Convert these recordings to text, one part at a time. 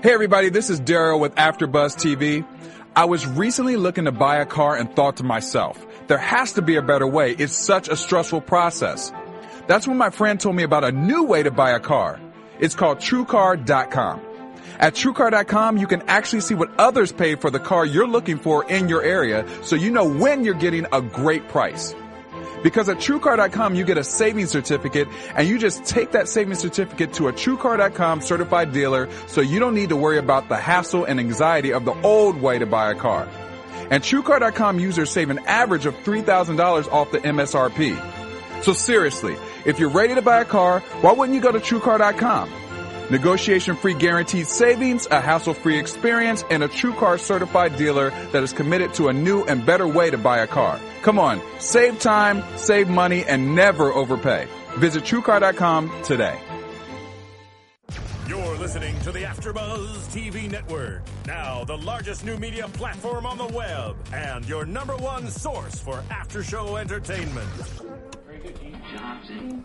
Hey everybody, this is Daryl with AfterBuzz TV. I was recently looking to buy a car and thought to myself, there has to be a better way. It's such a stressful process. That's when my friend told me about a new way to buy a car. It's called TrueCar.com. At TrueCar.com, you can actually see what others pay for the car you're looking for in your area, so you know when you're getting a great price. Because at TrueCar.com, you get a savings certificate, and you just take that savings certificate to a TrueCar.com certified dealer, so you don't need to worry about the hassle and anxiety of the old way to buy a car. And TrueCar.com users save an average of $3,000 off the MSRP. So seriously, if you're ready to buy a car, why wouldn't you go to TrueCar.com? Negotiation-free guaranteed savings, a hassle-free experience, and a TrueCar certified dealer that is committed to a new and better way to buy a car. Come on, save time, save money, and never overpay. Visit TrueCar.com today. You're listening to the AfterBuzz TV Network, now the largest new media platform on the web, and your number one source for after-show entertainment. Very good, Dean Johnson.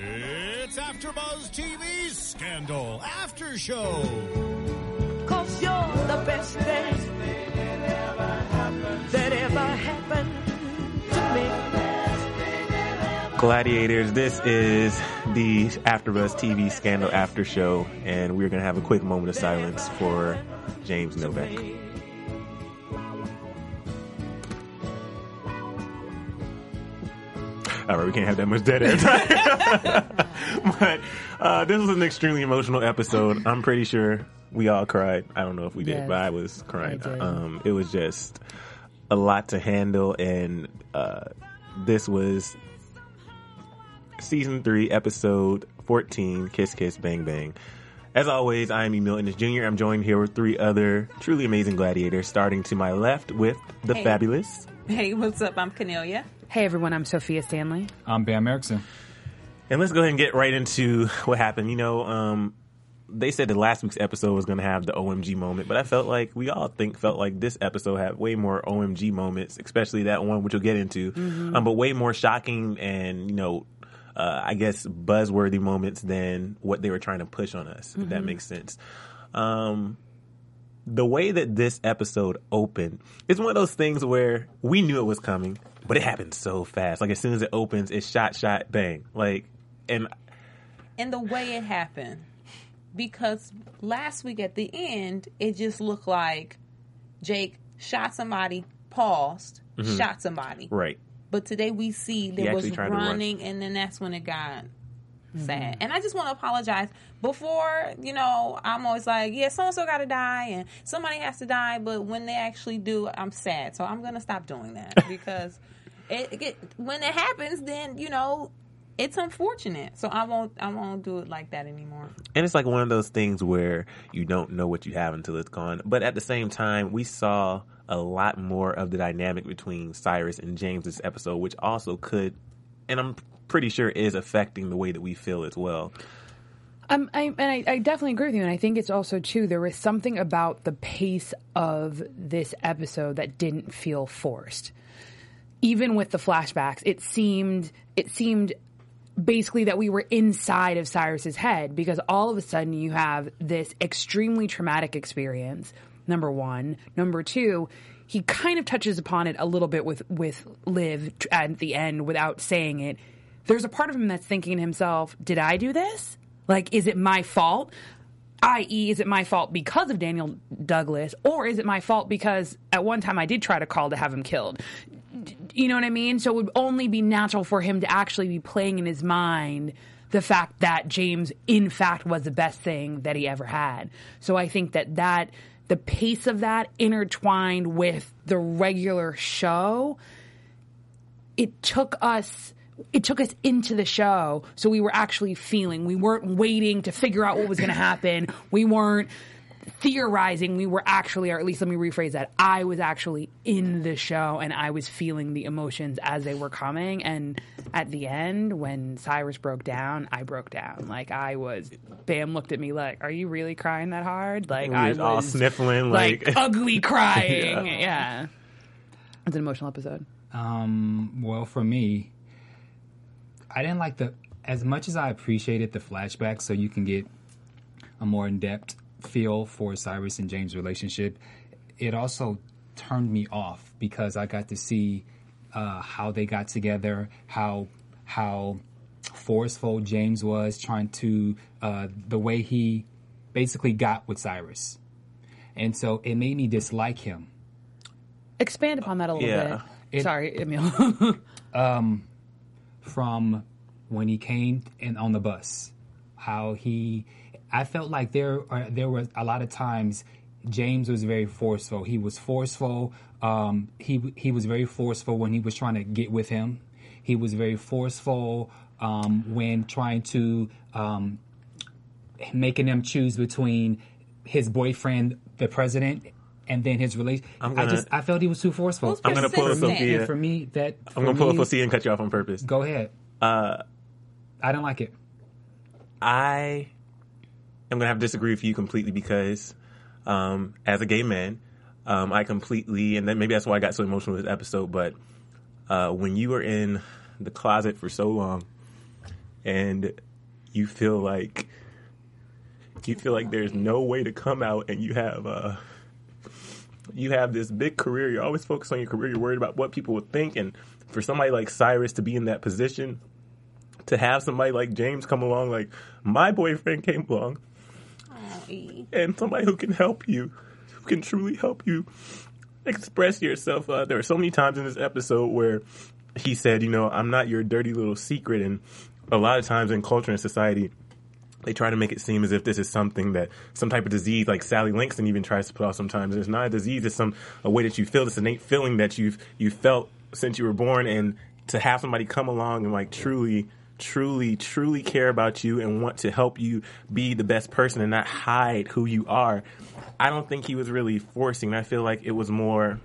It's AfterBuzz TV's Scandal After Show. 'Cause you're the best thing that ever happened to me. Gladiators, this is the AfterBuzz TV Scandal After Show, and we're going to have a quick moment of silence for James Novak. All right, we can't have that much dead air time. But this was an extremely emotional episode. I'm pretty sure we all cried. I don't know if we did, yes, but I was crying. It was just a lot to handle, and this was season 3, episode 14, Kiss Kiss Bang Bang. As always, I am Emile Ennis Jr. I'm joined here with 3 other truly amazing gladiators, starting to my left with the fabulous. Hey, what's up? I'm Cornelia. Hey everyone, I'm Sophia Stanley. I'm Bamm Ericsen. And let's go ahead and get right into what happened. You know, they said that last week's episode was going to have the OMG moment, but I felt like we all felt like this episode had way more OMG moments, especially that one, which we'll get into, but way more shocking and, you know, I guess buzzworthy moments than what they were trying to push on us, if that makes sense. The way that this episode opened, it's one of those things where we knew it was coming, but it happened so fast. Like, as soon as it opens, it's shot, bang. Like, and the way it happened, because last week at the end, it just looked like Jake shot somebody, paused, shot somebody. Right. But today we see there was running, and then that's when it got sad. And I just want to apologize. Before, you know, I'm always like, yeah, so-and-so got to die and somebody has to die. But when they actually do, I'm sad. So I'm going to stop doing that because when it happens, then, you know, it's unfortunate. So I won't do it like that anymore. And it's like one of those things where you don't know what you have until it's gone. But at the same time, we saw a lot more of the dynamic between Cyrus and James this episode, which also could, and I'm pretty sure is affecting the way that we feel as well. I definitely agree with you, and I think it's also too, there was something about the pace of this episode that didn't feel forced. Even with the flashbacks, it seemed basically that we were inside of Cyrus's head, because all of a sudden you have this extremely traumatic experience, number one. Number two, he kind of touches upon it a little bit with Liv at the end without saying it. There's a part of him that's thinking to himself, did I do this? Like, is it my fault? I.e., is it my fault because of Daniel Douglas? Or is it my fault because at one time I did try to call to have him killed? You know what I mean? So it would only be natural for him to actually be playing in his mind the fact that James, in fact, was the best thing that he ever had. So I think that the pace of that intertwined with the regular show, it took us it took us into the show, so we were actually feeling. We weren't waiting to figure out what was going to happen. We weren't theorizing. We were actually, or at least let me rephrase that, I was actually in the show, and I was feeling the emotions as they were coming. And at the end, when Cyrus broke down, I broke down. Like, I was, Bamm looked at me like, are you really crying that hard? Like, I was all sniffling, like ugly crying. Yeah. It's an emotional episode. Well, for me, I didn't like as much as I appreciated the flashbacks, so you can get a more in-depth feel for Cyrus and James' relationship, it also turned me off because I got to see how they got together, how forceful James was trying to, the way he basically got with Cyrus. And so it made me dislike him. Expand upon that a little bit. Sorry, Emile. From when he came and on the bus, how he... I felt like there was a lot of times James was very forceful. He was forceful. He was very forceful when he was trying to get with him. He was very forceful when trying to making them choose between his boyfriend, the president, and then his relationship. I felt he was too forceful. I'm going to pull a Sophia. For me, that I'm going to pull a Sophia and cut you off on purpose. Go ahead. I don't like it. I'm going to have to disagree with you completely because as a gay man, I completely, and then maybe that's why I got so emotional with this episode, but when you are in the closet for so long and you feel like there's no way to come out, and you have this big career, you're always focused on your career, you're worried about what people would think, and for somebody like Cyrus to be in that position, to have somebody like James come along, like my boyfriend came along, and somebody who can help you, who can truly help you express yourself. There were so many times in this episode where he said, you know, I'm not your dirty little secret. And a lot of times in culture and society, they try to make it seem as if this is something that some type of disease, like Sally Langston even tries to put off sometimes. It's not a disease. It's a way that you feel this innate feeling that you felt since you were born. And to have somebody come along and like truly care about you and want to help you be the best person and not hide who you are. I don't think he was really forcing. I feel like it was more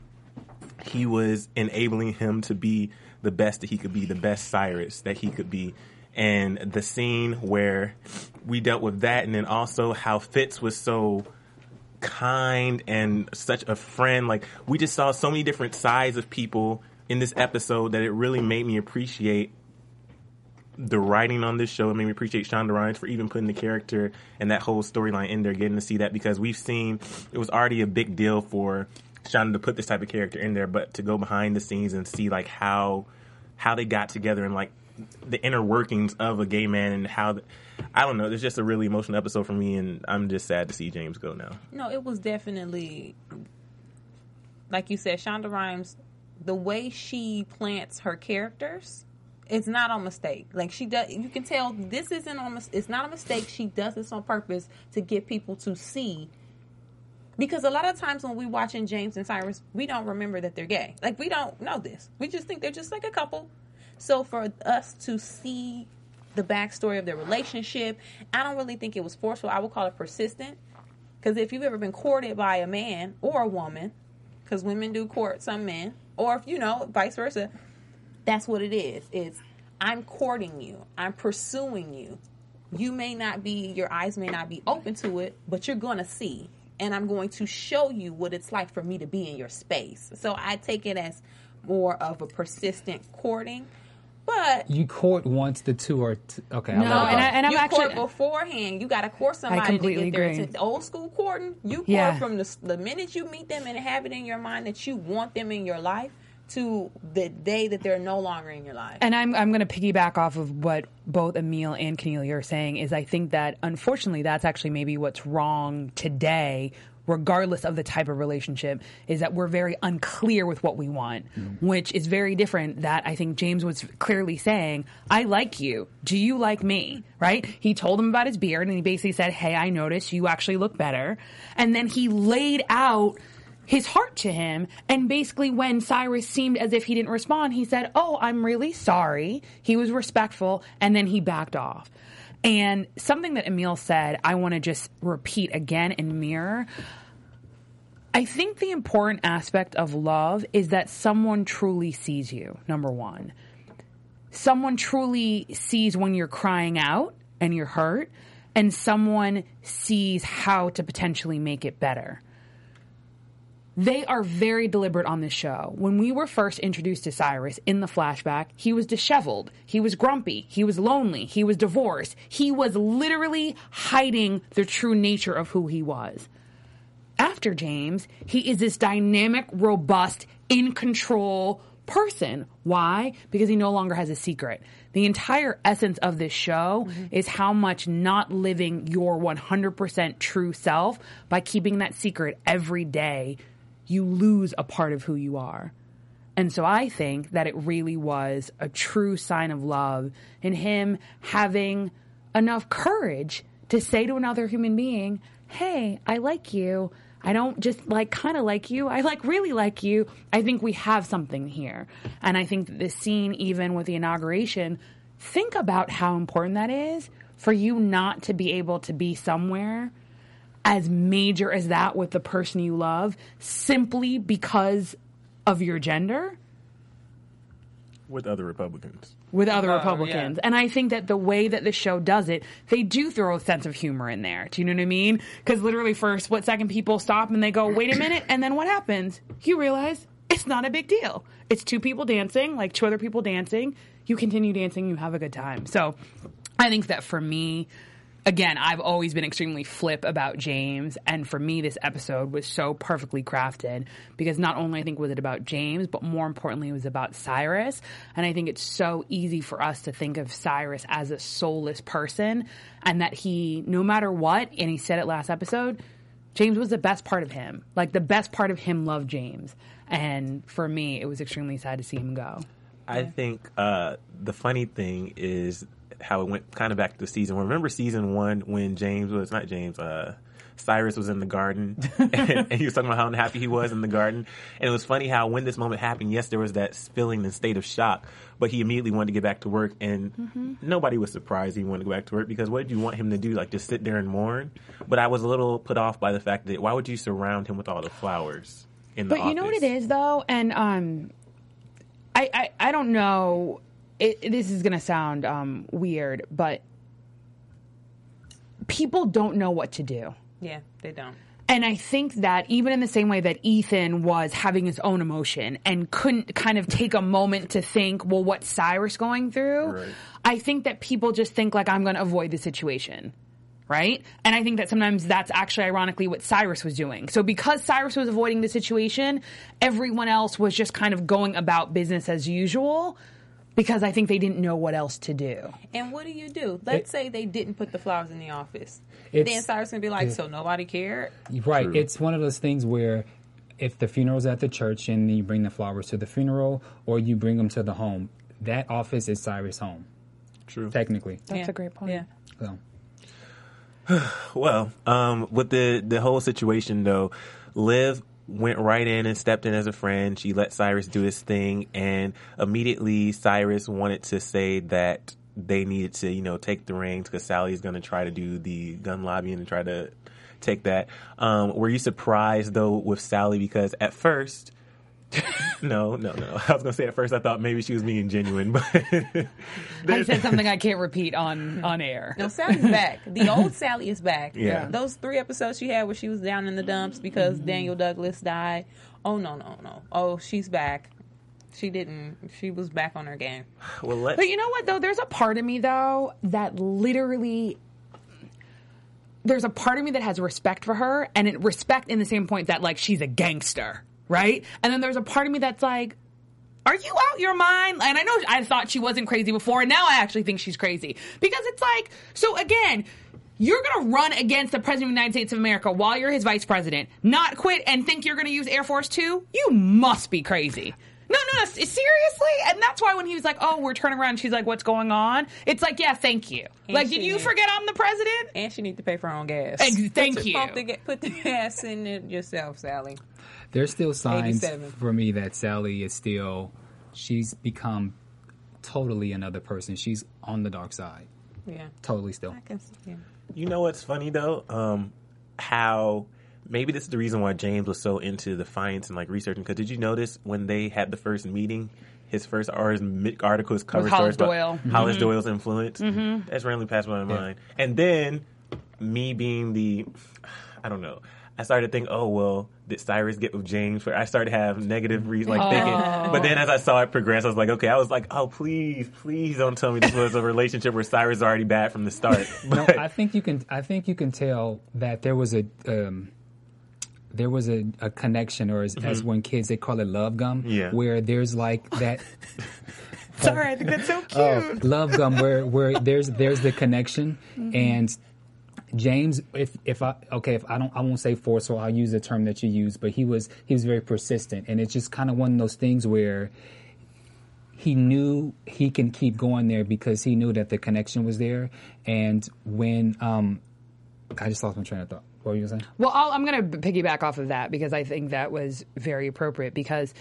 he was enabling him to be the best that he could be, the best Cyrus that he could be. And the scene where we dealt with that, and then also how Fitz was so kind and such a friend. Like, we just saw so many different sides of people in this episode that it really made me appreciate the writing on this show. I mean, we appreciate Shonda Rhimes for even putting the character and that whole storyline in there, getting to see that, because we've seen it was already a big deal for Shonda to put this type of character in there, but to go behind the scenes and see like how they got together and like the inner workings of a gay man and how I don't know. There's just a really emotional episode for me, and I'm just sad to see James go now. No, it was definitely, like you said, Shonda Rhimes, the way she plants her characters. It's not on mistake. Like she does, you can tell this isn't on. It's not a mistake. She does this on purpose to get people to see. Because a lot of times when we watching James and Cyrus, we don't remember that they're gay. Like we don't know this. We just think they're just like a couple. So for us to see the backstory of their relationship, I don't really think it was forceful. I would call it persistent. Because if you've ever been courted by a man or a woman, because women do court some men, or if you know, vice versa. That's what it is. It's, I'm courting you. I'm pursuing you. You may not be, your eyes may not be open to it, but you're going to see. And I'm going to show you what it's like for me to be in your space. So I take it as more of a persistent courting. But you court once the two are okay. No, and I'm you actually court beforehand. You got to court somebody. I completely to get there. It's old school courting. You court from the minute you meet them and have it in your mind that you want them in your life, to the day that they're no longer in your life. And I'm going to piggyback off of what both Emile and Kennelia are saying, is I think that, unfortunately, that's actually maybe what's wrong today, regardless of the type of relationship, is that we're very unclear with what we want, which is very different that I think James was clearly saying, I like you. Do you like me? Right? He told him about his beard, and he basically said, hey, I noticed you actually look better. And then he laid out his heart to him, and basically when Cyrus seemed as if he didn't respond, he said, "Oh, I'm really sorry." He was respectful, and then he backed off. And something that Emile said, I want to just repeat again and mirror. I think the important aspect of love is that someone truly sees you, number one. Someone truly sees when you're crying out and you're hurt, and someone sees how to potentially make it better. They are very deliberate on this show. When we were first introduced to Cyrus in the flashback, he was disheveled, he was grumpy, he was lonely, he was divorced. He was literally hiding the true nature of who he was. After James, he is this dynamic, robust, in control person. Why? Because he no longer has a secret. The entire essence of this show is how much not living your 100% true self by keeping that secret every day. You lose a part of who you are. And so I think that it really was a true sign of love in him having enough courage to say to another human being, "Hey, I like you. I don't just like kind of like you. I like really like you. I think we have something here." And I think that this scene, even with the inauguration, think about how important that is for you not to be able to be somewhere as major as that with the person you love simply because of your gender. With other Republicans. With other Republicans. Yeah. And I think that the way that the show does it, they do throw a sense of humor in there. Do you know what I mean? Because literally for a split second, people stop and they go, "Wait a minute." And then what happens? You realize it's not a big deal. It's two people dancing, like two other people dancing. You continue dancing. You have a good time. So I think that for me, again, I've always been extremely flip about James, and for me, this episode was so perfectly crafted because not only I think was it about James, but more importantly, it was about Cyrus. And I think it's so easy for us to think of Cyrus as a soulless person, and that he, no matter what, and he said it last episode, James was the best part of him. Like, the best part of him loved James. And for me, it was extremely sad to see him go. I think the funny thing is how it went kind of back to season one. Remember season one when Cyrus was in the garden and he was talking about how unhappy he was in the garden. And it was funny how when this moment happened, yes, there was that feeling and state of shock, but he immediately wanted to get back to work, and nobody was surprised he wanted to go back to work, because what did you want him to do? Like, just sit there and mourn? But I was a little put off by the fact that why would you surround him with all the flowers in the office? But you know what it is, though? And I don't know. This is going to sound weird, but people don't know what to do. Yeah, they don't. And I think that even in the same way that Ethan was having his own emotion and couldn't kind of take a moment to think, well, what's Cyrus going through? Right. I think that people just think, like, I'm going to avoid the situation. Right? And I think that sometimes that's actually ironically what Cyrus was doing. So because Cyrus was avoiding the situation, everyone else was just kind of going about business as usual, because I think they didn't know what else to do. And what do you do? Let's say they didn't put the flowers in the office. Then Cyrus going to be like, so nobody cared? Right. True. It's one of those things where if the funeral's at the church and you bring the flowers to the funeral or you bring them to the home, that office is Cyrus' home. True. Technically. That's a great point. Yeah. So. Well, with the whole situation, though, Liv went right in and stepped in as a friend. She let Cyrus do his thing, and immediately Cyrus wanted to say that they needed to, you know, take the reins because Sally's going to try to do the gun lobbying and try to take that. Were you surprised, though, with Sally? Because at first... No. I was going to say at first I thought maybe she was being genuine, but... I said something I can't repeat on air. No, Sally's back. The old Sally is back. Yeah. Those 3 episodes she had where she was down in the dumps because Daniel Douglas died. Oh, no. Oh, she's back. She didn't. She was back on her game. Well, but you know what, though? There's a part of me, though, that literally... There's a part of me that has respect for her, and respect in the same point that, like, she's a gangster. Right? And then there's a part of me that's like, are you out your mind? And I know I thought she wasn't crazy before, and now I actually think she's crazy. Because it's like, so again, you're going to run against the President of the United States of America while you're his vice president, not quit and think you're going to use Air Force 2? You must be crazy. No, seriously? And that's why when he was like, oh, we're turning around, and she's like, what's going on? It's like, yeah, thank you. And like, did you forget I'm the president? And she needs to pay for her own gas. Thank you. Put the gas in it yourself, Sally. There's still signs for me that Sally is still, she's become totally another person. She's on the dark side. Yeah. Totally still. I can see it. You know what's funny, though? How... Maybe this is the reason why James was so into the science and like researching. Because did you notice when they had the first meeting, his first article is cover stories about Doyle. Hollis Doyle's influence. Mm-hmm. That's randomly passed by my mind. And then me being the, I don't know. I started to think, oh, well, did Cyrus get with James? Where I started to have negative reasons, thinking. But then as I saw it progress, I was like, okay. I was like, oh, please don't tell me this was a relationship where Cyrus was already bad from the start. But, no, I think you can tell that there was a. There was a connection, or as when kids, they call it love gum, where there's like that. Sorry, I think that's so cute. Love gum, where there's the connection, and James, I won't say forced, so I'll use the term that you use, but he was very persistent, and it's just kind of one of those things where he knew he can keep going there because he knew that the connection was there, and when I just lost my train of thought. What were you saying? Well, I'm going to piggyback off of that because I think that was very appropriate because,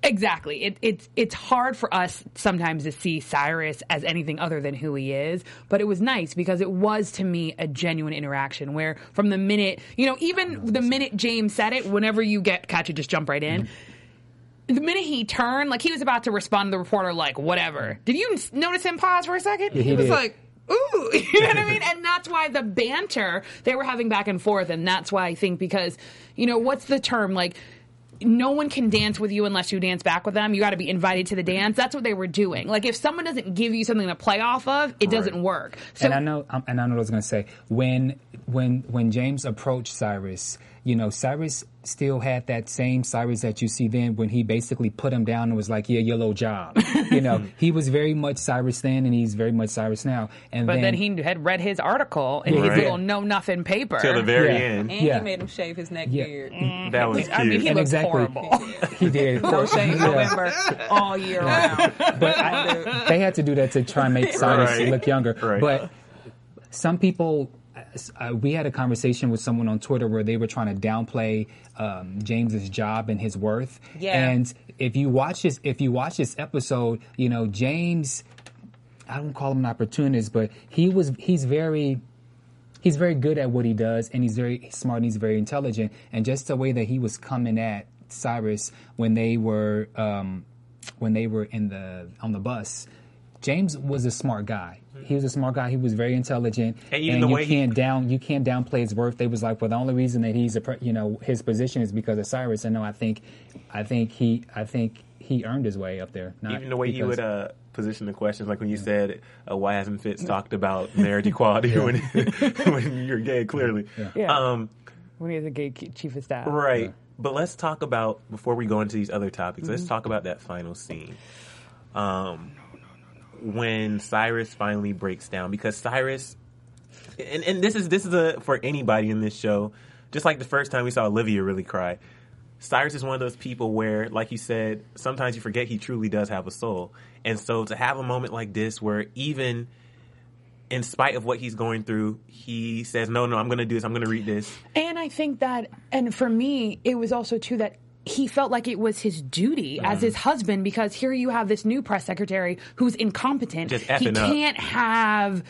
exactly, it's hard for us sometimes to see Cyrus as anything other than who he is, but it was nice because it was, to me, a genuine interaction where from the minute, even the minute James said it, whenever you catch it, just jump right in. Mm-hmm. The minute he turned, like he was about to respond to the reporter like, whatever. Did you notice him pause for a second? Yeah, he was like... Ooh, you know what I mean? And that's why the banter they were having back and forth, and that's why I think because, what's the term? Like, no one can dance with you unless you dance back with them. You got to be invited to the dance. That's what they were doing. Like, if someone doesn't give you something to play off of, it doesn't work. So, and I know what I was going to say. When James approached Cyrus, Cyrus still had that same Cyrus that you see then when he basically put him down and was like, yeah, your little job. He was very much Cyrus then, and he's very much Cyrus now. And then he had read his article in his little know-nothing paper. Till the very end. And he made him shave his neck beard. Mm. That was cute. I mean, he looked horrible. He did. No shave November all year round. But they had to do that to try and make Cyrus look younger. Right. But some people... we had a conversation with someone on Twitter where they were trying to downplay James's job and his worth. Yeah. And if you watch this episode, James, I don't call him an opportunist, but he's very good at what he does, and he's very smart and he's very intelligent. And just the way that he was coming at Cyrus when they were on the bus. James was a smart guy. He was a smart guy. He was very intelligent. And you can't downplay his worth. They was like, well, the only reason that he's his position is because of Cyrus. And no, I think he earned his way up there. Even the way he would position the questions, like when you said, why hasn't Fitz talked about marriage equality when you're gay? Clearly, when he's a gay chief of staff, right? Yeah. But let's talk about before we go into these other topics. Mm-hmm. Let's talk about that final scene. When Cyrus finally breaks down, because Cyrus, and this is for anybody in this show, just like the first time we saw Olivia really cry, Cyrus is one of those people where, like you said, sometimes you forget he truly does have a soul. And so to have a moment like this where even in spite of what he's going through, he says, no, I'm going to do this, I'm going to read this. And I think that, and for me, it was also too that he felt like it was his duty as his husband because here you have this new press secretary who's incompetent. Just effing up. He can't have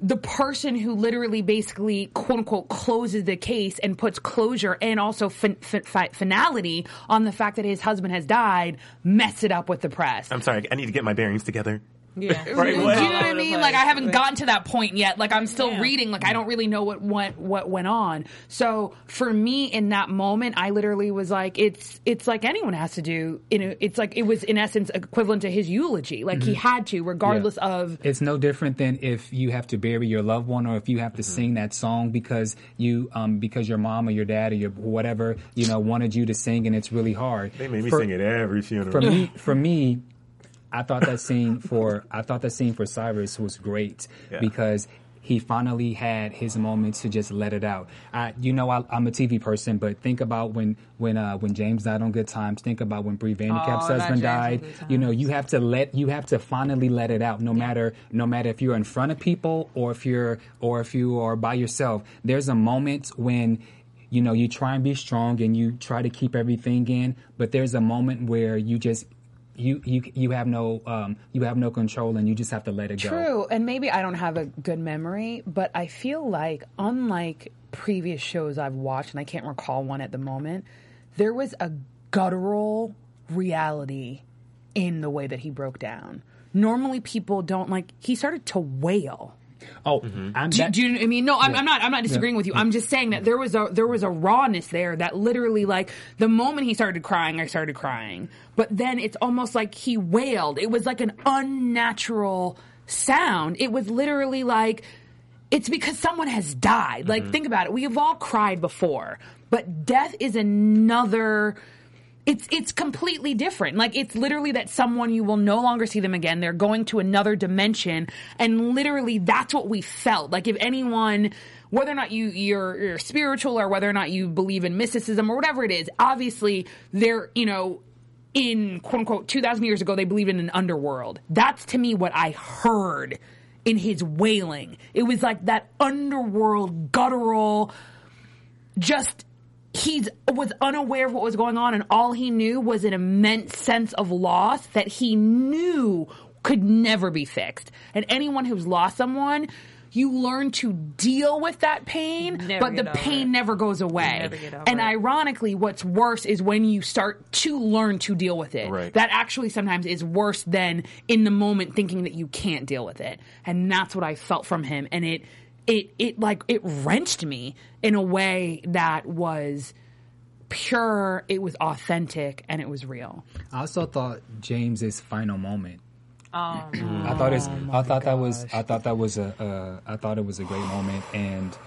the person who literally basically, quote-unquote, closes the case and puts closure and also finality on the fact that his husband has died mess it up with the press. I'm sorry. I need to get my bearings together. Yeah. Right, do you know what I mean? Like, I haven't gotten to that point yet. Like, I'm still reading. Like, I don't really know what went on. So, for me, in that moment, I literally was like, it's like anyone has to do. It's like it was, in essence, equivalent to his eulogy. Like, he had to, regardless of... It's no different than if you have to bury your loved one or if you have to sing that song because you because your mom or your dad or your whatever, wanted you to sing, and it's really hard. They made me sing at every funeral. For me... I thought that scene for Cyrus was great because he finally had his moment to just let it out. I'm a TV person, but think about when James died on Good Times. Think about when Bree Vanderkamp's husband died. You know, you have to finally let it out. No matter if you're in front of people or if you are by yourself. There's a moment when, you know, you try and be strong and you try to keep everything in, but there's a moment where you just. You have no control and you just have to let it go. True, and maybe I don't have a good memory, but I feel like, unlike previous shows I've watched, and I can't recall one at the moment, there was a guttural reality in the way that he broke down. Normally, people don't like. He started to wail. Oh, mm-hmm. Do you know what I mean? No, I'm not disagreeing with you. I'm just saying that there was a rawness there that literally, like, the moment he started crying, I started crying. But then it's almost like he wailed. It was like an unnatural sound. It was literally like, it's because someone has died. Like, mm-hmm. Think about it. We have all cried before, but death is another. It's completely different. Like, it's literally that someone, you will no longer see them again. They're going to another dimension. And literally, that's what we felt. Like, if anyone, whether or not you're spiritual or whether or not you believe in mysticism or whatever it is, obviously, they're, you know, in, quote-unquote, 2,000 years ago, they believed in an underworld. That's, to me, what I heard in his wailing. It was like that underworld, guttural, just... He was unaware of what was going on, and all he knew was an immense sense of loss that he knew could never be fixed. And anyone who's lost someone, you learn to deal with that pain, but the pain never goes away. And ironically, what's worse is when you start to learn to deal with it. Right. That actually sometimes is worse than in the moment thinking that you can't deal with it. And that's what I felt from him, and it wrenched me in a way that was pure, it was authentic, and it was real. I also thought James's final moment. I thought it was a great moment, and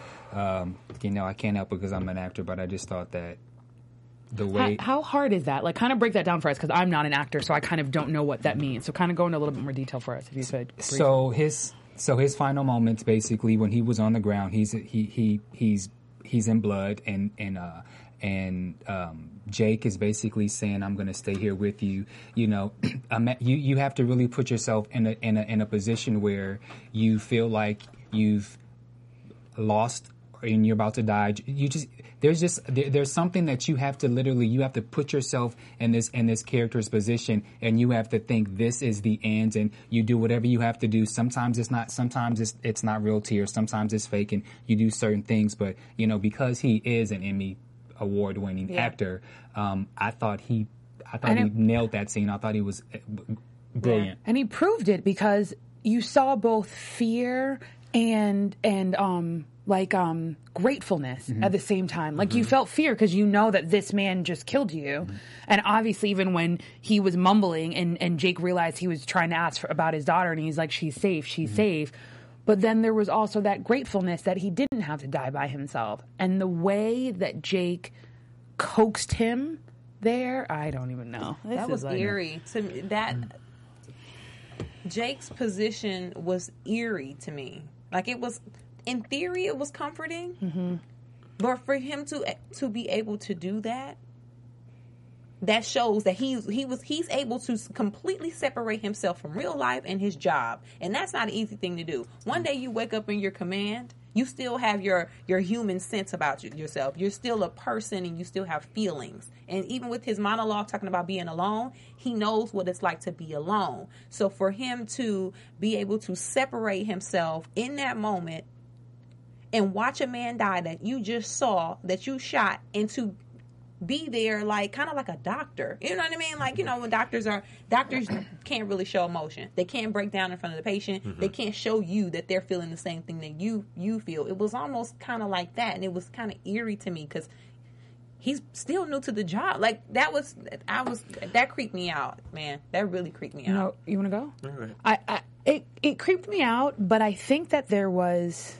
you know, I can't help it because I'm an actor, but I just thought that the way. How hard is that? Like, kind of break that down for us, because I'm not an actor, so I kind of don't know what that means. So, kind of go into a little bit more detail for us, if you could. So his final moments, basically, when he was on the ground, he's in blood, and Jake is basically saying, "I'm going to stay here with you." You know, you have to really put yourself in a position where you feel like you've lost and you're about to die. There's something that you have to literally put yourself in this character's position, and you have to think this is the end, and you do whatever you have to do. Sometimes it's not. Sometimes it's not real tears. Sometimes it's fake, and you do certain things. But you know, because he is an Emmy award-winning actor, I thought he nailed that scene. I thought he was brilliant, and he proved it because you saw both fear and gratefulness at the same time. Like, you felt fear because you know that this man just killed you. Mm-hmm. And obviously, even when he was mumbling and Jake realized he was trying to ask about his daughter, and he's like, she's safe. But then there was also that gratefulness that he didn't have to die by himself. And the way that Jake coaxed him there, I don't even know. That was eerie. Jake's position was eerie to me. Like, it was... In theory, it was comforting, but for him to be able to do that, that shows that he's able to completely separate himself from real life and his job, and that's not an easy thing to do. One day you wake up in your command, you still have your human sense about yourself. You're still a person, and you still have feelings. And even with his monologue talking about being alone, he knows what it's like to be alone. So for him to be able to separate himself in that moment. And watch a man die that you just saw, that you shot, and to be there, like, kind of like a doctor. You know what I mean? Like, you know, when doctors can't really show emotion. They can't break down in front of the patient. Mm-hmm. They can't show you that they're feeling the same thing that you feel. It was almost kind of like that, and it was kind of eerie to me because he's still new to the job. Like, that creeped me out, man. That really creeped me out. No, you want to go? All right. It creeped me out, but I think that there was...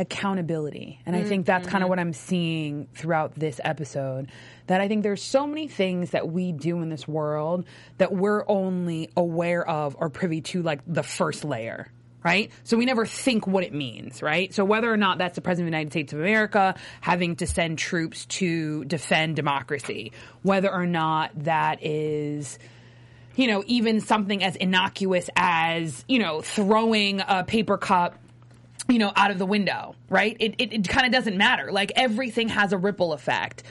accountability. And I think that's kind of what I'm seeing throughout this episode, that I think there's so many things that we do in this world that we're only aware of or privy to, like, the first layer right? So we never think what it means, right? So whether or not that's the President of the United States of America having to send troops to defend democracy, whether or not that is, you know, even something as innocuous as, you know, throwing a paper cup, you know, out of the window, right? It kind of doesn't matter. Like, everything has a ripple effect.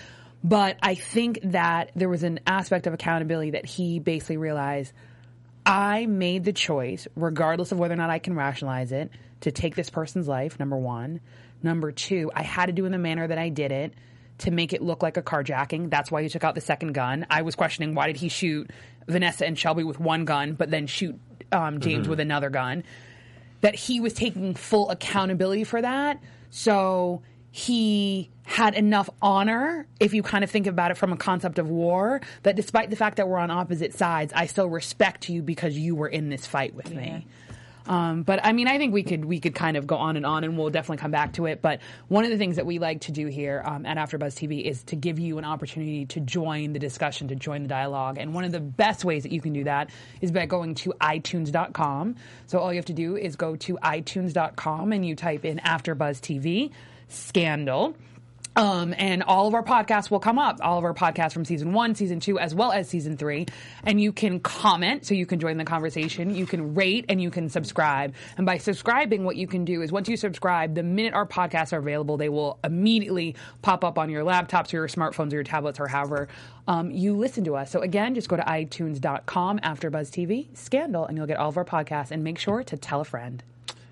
But I think that there was an aspect of accountability that he basically realized, I made the choice, regardless of whether or not I can rationalize it, to take this person's life, number one. Number two, I had to do it in the manner that I did it to make it look like a carjacking. That's why he took out the second gun. I was questioning, why did he shoot Vanessa and Shelby with one gun, but then shoot James with another gun? That he was taking full accountability for that. So he had enough honor, if you kind of think about it from a concept of war, that despite the fact that we're on opposite sides, I still respect you because you were in this fight with me. But I mean, I think we could kind of go on, and we'll definitely come back to it. But one of the things that we like to do here at AfterBuzz TV is to give you an opportunity to join the discussion, to join the dialogue. And one of the best ways that you can do that is by going to iTunes.com. So all you have to do is go to iTunes.com and you type in AfterBuzz TV Scandal. And all of our podcasts will come up, all of our podcasts from season 1, season 2, as well as season 3. And you can comment, so you can join the conversation. You can rate, and you can subscribe. And by subscribing, what you can do is, once you subscribe, the minute our podcasts are available, they will immediately pop up on your laptops or your smartphones or your tablets or however you listen to us. So again, just go to iTunes.com, AfterBuzz TV, Scandal, and you'll get all of our podcasts. And make sure to tell a friend.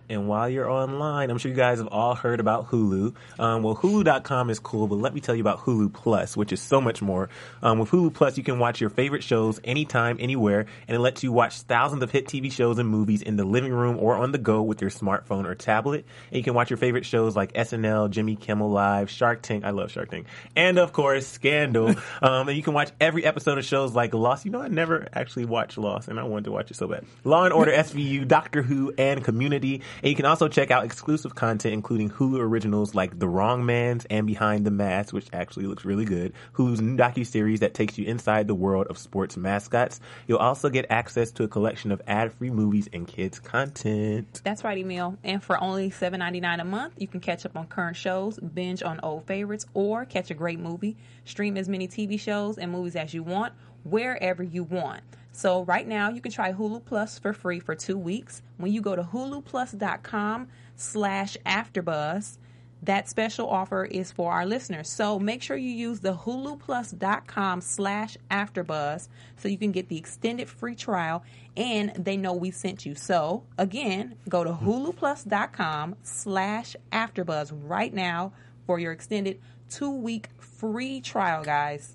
And while you're online, I'm sure you guys have all heard about Hulu. Well, Hulu.com is cool, but let me tell you about Hulu Plus, which is so much more. With Hulu Plus, you can watch your favorite shows anytime, anywhere, and it lets you watch thousands of hit TV shows and movies in the living room or on the go with your smartphone or tablet. And you can watch your favorite shows like SNL, Jimmy Kimmel Live, Shark Tank. I love Shark Tank. And, of course, Scandal. And you can watch every episode of shows like Lost. You know, I never actually watched Lost, and I wanted to watch it so bad. Law & Order, SVU, Doctor Who, and Community. And you can also check out exclusive content, including Hulu originals like The Wrong Man's and Behind the Mask, which actually looks really good, Hulu's new docuseries that takes you inside the world of sports mascots. You'll also get access to a collection of ad-free movies and kids' content. That's right, Emile. And for only $7.99 a month, you can catch up on current shows, binge on old favorites, or catch a great movie. Stream as many TV shows and movies as you want, wherever you want. So right now, you can try Hulu Plus for free for 2 weeks. When you go to huluplus.com/AfterBuzz, that special offer is for our listeners. So make sure you use the huluplus.com/AfterBuzz so you can get the extended free trial and they know we sent you. So again, go to huluplus.com/AfterBuzz right now for your extended 2-week free trial, guys.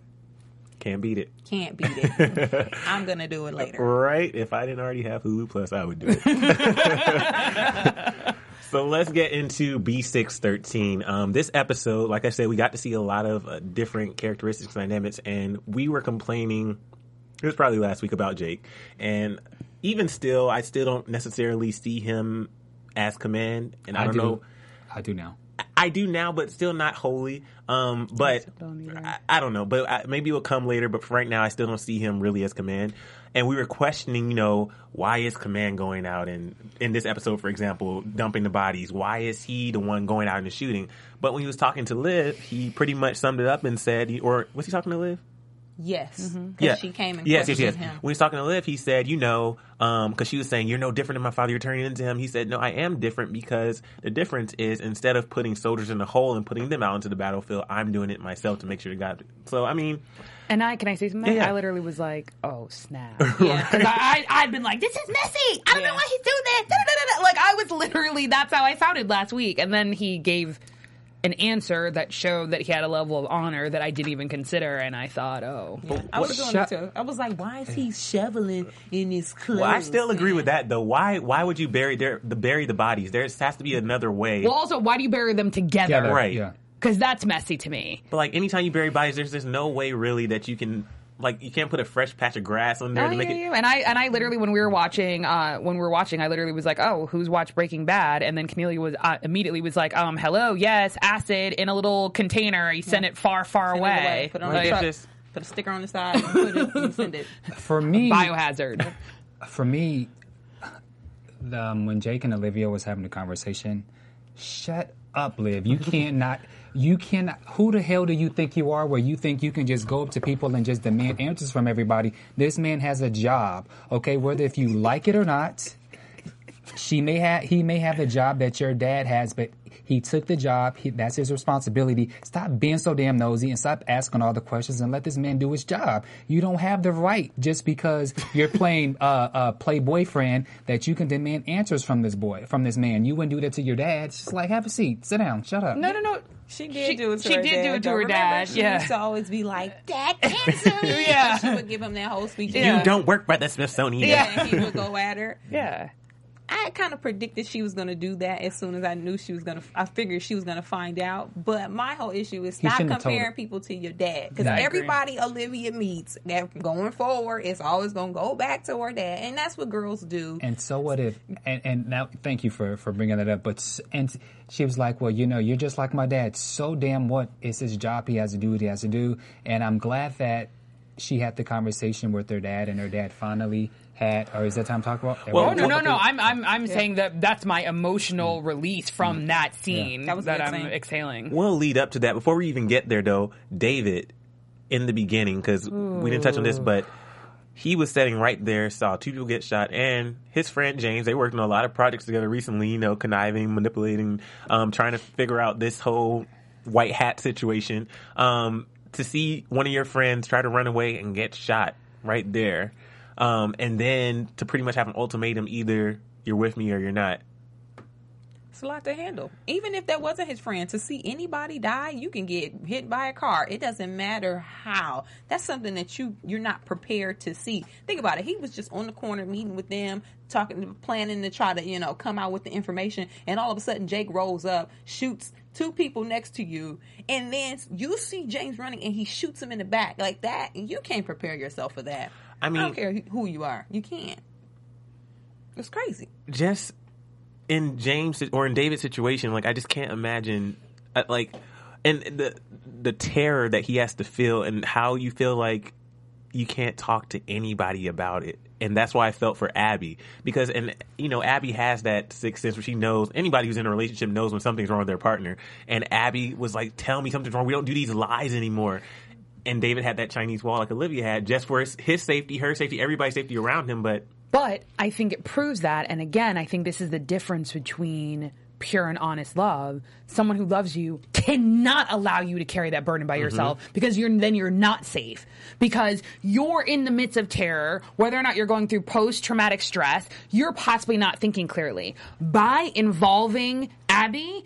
Can't beat it. Can't beat it. I'm going to do it later. Right? If I didn't already have Hulu Plus, I would do it. So let's get into B613. This episode, like I said, we got to see a lot of different characteristics and dynamics. And we were complaining, it was probably last week, about Jake. And even still, I still don't necessarily see him as command. And I don't know. I do now. I do now, but still not wholly. But I don't know. But maybe it'll come later. But for right now, I still don't see him really as command. And we were questioning, you know, why is command going out? And in this episode, for example, dumping the bodies, why is he the one going out and shooting? But when he was talking to Liv, he pretty much summed it up and said, or was he talking to Liv? Yes. Mm-hmm. Yeah. She came and questioned him. When he was talking to Liv, he said, you know, because she was saying, you're no different than my father, you're turning into him. He said, no, I am different, because the difference is, instead of putting soldiers in a hole and putting them out into the battlefield, I'm doing it myself to make sure to God. So, I mean. And can I say something? Yeah. I literally was like, oh, snap. Yeah. I'd been like, this is messy. I don't know why he's doing this. Da-da-da-da. Like, I was literally, that's how I sounded last week. And then he gave an answer that showed that he had a level of honor that I didn't even consider, and I thought, oh. Yeah. I was doing it too. I was like, why is he shoveling in his clothes? Well, I still agree with that, though. Why would you bury the bodies? There has to be another way. Well, also, why do you bury them together? Yeah, right. Yeah. Because that's messy to me. But, like, anytime you bury bodies, there's no way, really, that you can, like, you can't put a fresh patch of grass on there to make it. And I literally, when we were watching, I literally was like, oh, who's watched Breaking Bad? And then Cornelia was immediately was like, hello, yes, acid in a little container. He sent it far away. Put it on the truck. Just put a sticker on the side and put it and send it. For me, biohazard. For me, when Jake and Olivia was having a conversation, shut up, Liv. You can't not. You cannot. Who the hell do you think you are where you think you can just go up to people and just demand answers from everybody? This man has a job, okay? Whether if you like it or not, he may have the job that your dad has, but he took the job. That's his responsibility. Stop being so damn nosy and stop asking all the questions and let this man do his job. You don't have the right just because you're playing play boyfriend that you can demand answers from this boy, from this man. You wouldn't do that to your dad. It's just like, have a seat, sit down, shut up. No. She did do it to her dad. She used to always be like, "Dad, cancel me." Yeah. She would give him that whole speech. Yeah. You don't work by the Smithsonian. Yeah. And he would go at her. Yeah. I kind of predicted she was going to do that as soon as I knew she was going to. I figured she was going to find out. But my whole issue is stop comparing people to your dad. Because everybody Olivia meets that going forward is always going to go back to her dad. And that's what girls do. And so what if... And now, thank you for bringing that up. But and she was like, well, you know, you're just like my dad. So damn what? It's his job. He has to do what he has to do. And I'm glad that she had the conversation with her dad and her dad finally... or is that time to talk about? No. I'm saying that's my emotional release from that scene that I'm exhaling. We'll lead up to that. Before we even get there, though, David, in the beginning, because we didn't touch on this, but he was sitting right there, saw two people get shot, and his friend James, they worked on a lot of projects together recently, you know, conniving, manipulating, trying to figure out this whole white hat situation. To see one of your friends try to run away and get shot right there. And then to pretty much have an ultimatum, either you're with me or you're not. It's a lot to handle. Even if that wasn't his friend, to see anybody die, you can get hit by a car. It doesn't matter how. That's something that you're not prepared to see. Think about it. He was just on the corner meeting with them, talking, planning to try to, you know, come out with the information. And all of a sudden, Jake rolls up, shoots two people next to you, and then you see James running and he shoots him in the back like that. You can't prepare yourself for that. I mean, I don't care who you are. You can't. It's crazy. Just in James or in David's situation, like, I just can't imagine, like, and the terror that he has to feel and how you feel like you can't talk to anybody about it. And that's why I felt for Abby. Because, and you know, Abby has that sixth sense where she knows, anybody who's in a relationship knows when something's wrong with their partner. And Abby was like, tell me something's wrong. We don't do these lies anymore. And David had that Chinese wall like Olivia had, just for his safety, her safety, everybody's safety around him. But I think it proves that. And again, I think this is the difference between pure and honest love. Someone who loves you cannot allow you to carry that burden by yourself, because you're not safe. Because you're in the midst of terror, whether or not you're going through post-traumatic stress, you're possibly not thinking clearly. By involving Abby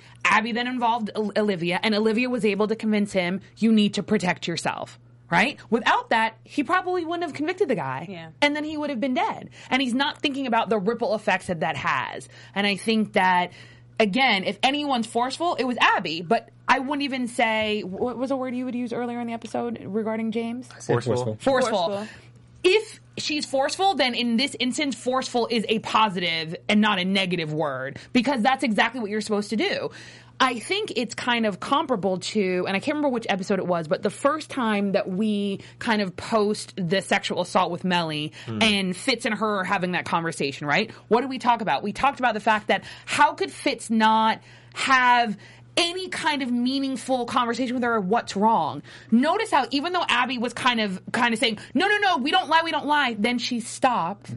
then involved Olivia, and Olivia was able to convince him, you need to protect yourself, right? Without that, he probably wouldn't have convicted the guy, and then he would have been dead. And he's not thinking about the ripple effects that has. And I think that, again, if anyone's forceful, it was Abby, but I wouldn't even say, what was a word you would use earlier in the episode regarding James? Forceful. If she's forceful, then in this instance, forceful is a positive and not a negative word, because that's exactly what you're supposed to do. I think it's kind of comparable to, and I can't remember which episode it was, but the first time that we kind of post the sexual assault with Mellie and Fitz and her are having that conversation, right? What did we talk about? We talked about the fact that how could Fitz not have any kind of meaningful conversation with her, what's wrong. Notice how even though Abby was kind of saying, no, we don't lie, then she stopped.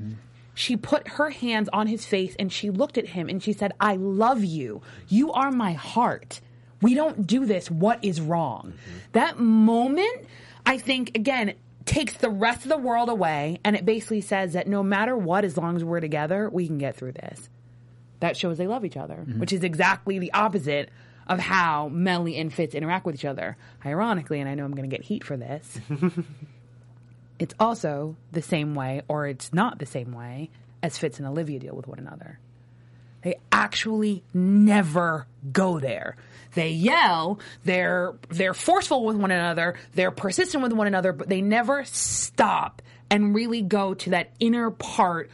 She put her hands on his face and she looked at him and she said, I love you. You are my heart. We don't do this. What is wrong? That moment, I think, again, takes the rest of the world away, and it basically says that no matter what, as long as we're together, we can get through this. That shows they love each other, which is exactly the opposite of how Mellie and Fitz interact with each other. Ironically, and I know I'm going to get heat for this, it's also the same way, or it's not the same way, as Fitz and Olivia deal with one another. They actually never go there. They yell, they're forceful with one another, they're persistent with one another, but they never stop and really go to that inner part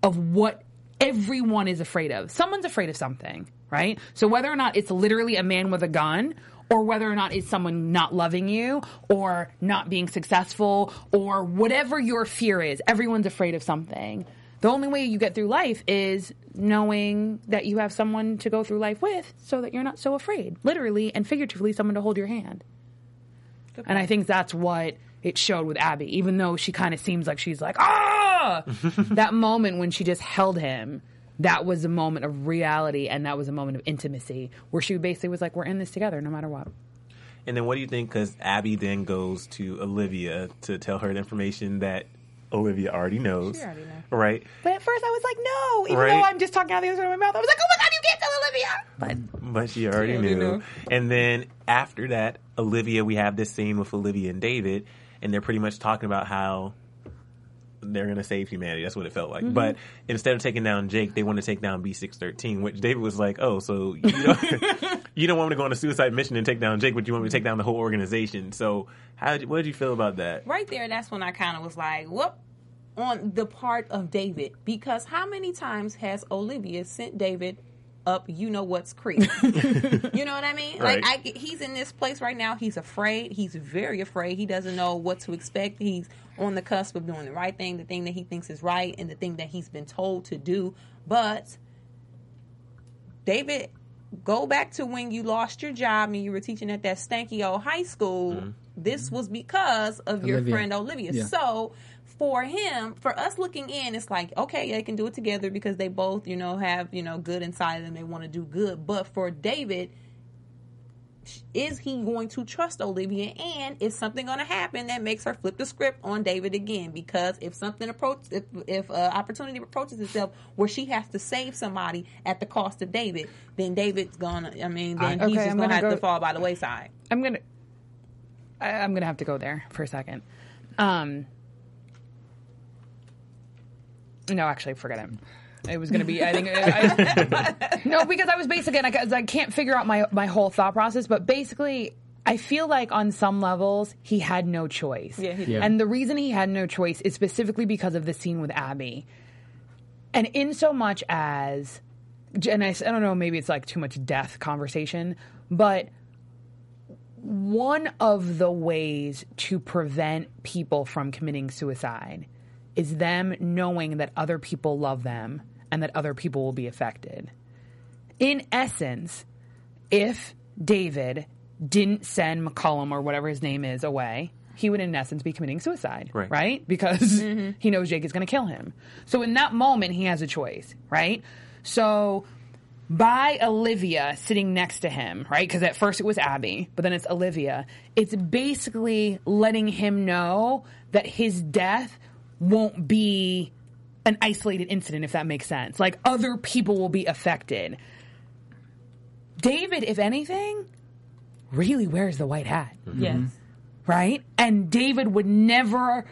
of what everyone is afraid of. Someone's afraid of something. Right? So whether or not it's literally a man with a gun, or whether or not it's someone not loving you or not being successful or whatever your fear is, everyone's afraid of something. The only way you get through life is knowing that you have someone to go through life with so that you're not so afraid, literally and figuratively, someone to hold your hand. Okay. And I think that's what it showed with Abby, even though she kind of seems like she's like, ah! That moment when she just held him, that was a moment of reality, and that was a moment of intimacy where she basically was like, we're in this together no matter what. And then what do you think, because Abby then goes to Olivia to tell her the information that Olivia already knows. She already knows. Right? But at first I was like, no. Even though I'm just talking out the other side of my mouth, I was like, oh my God, you can't tell Olivia. But she already knew. And then after that, Olivia, we have this scene with Olivia and David, and they're pretty much talking about how they're going to save humanity. That's what it felt like. Mm-hmm. But instead of taking down Jake, they want to take down B613, which David was like, oh, so you don't want me to go on a suicide mission and take down Jake, but you want me to take down the whole organization. So what did you feel about that? Right there, that's when I kind of was like, whoop, on the part of David. Because how many times has Olivia sent David up you-know-what's creek? You know what I mean? Right. Like, he's in this place right now. He's afraid. He's very afraid. He doesn't know what to expect. He's on the cusp of doing the right thing, the thing that he thinks is right, and the thing that he's been told to do. But David... Go back to when you lost your job and you were teaching at that stanky old high school. Mm-hmm. This was because of your friend Olivia. Yeah. So for him, for us looking in, it's like, okay, they can do it together because they both, have, good inside of them. They want to do good. But for David, is he going to trust Olivia? And is something going to happen that makes her flip the script on David again? Because if something opportunity approaches itself where she has to save somebody at the cost of David, then David's gonna. He's just gonna have to fall by the wayside. I'm gonna have to go there for a second. No, actually, forget it. It was going to be, I think... No, because I was basically... I can't figure out my whole thought process, but basically, I feel like on some levels, he had no choice. Yeah, he did. Yeah. And the reason he had no choice is specifically because of the scene with Abby. And in so much as... And I don't know, maybe it's like too much death conversation, but one of the ways to prevent people from committing suicide is them knowing that other people love them and that other people will be affected. In essence, if David didn't send McCollum or whatever his name is away, he would in essence be committing suicide, right? Because he knows Jake is going to kill him. So in that moment, he has a choice, right? So by Olivia sitting next to him, right? Because at first it was Abby, but then it's Olivia. It's basically letting him know that his death won't be an isolated incident, if that makes sense. Like, other people will be affected. David, if anything, really wears the white hat. Mm-hmm. Yes. Right? And David would never...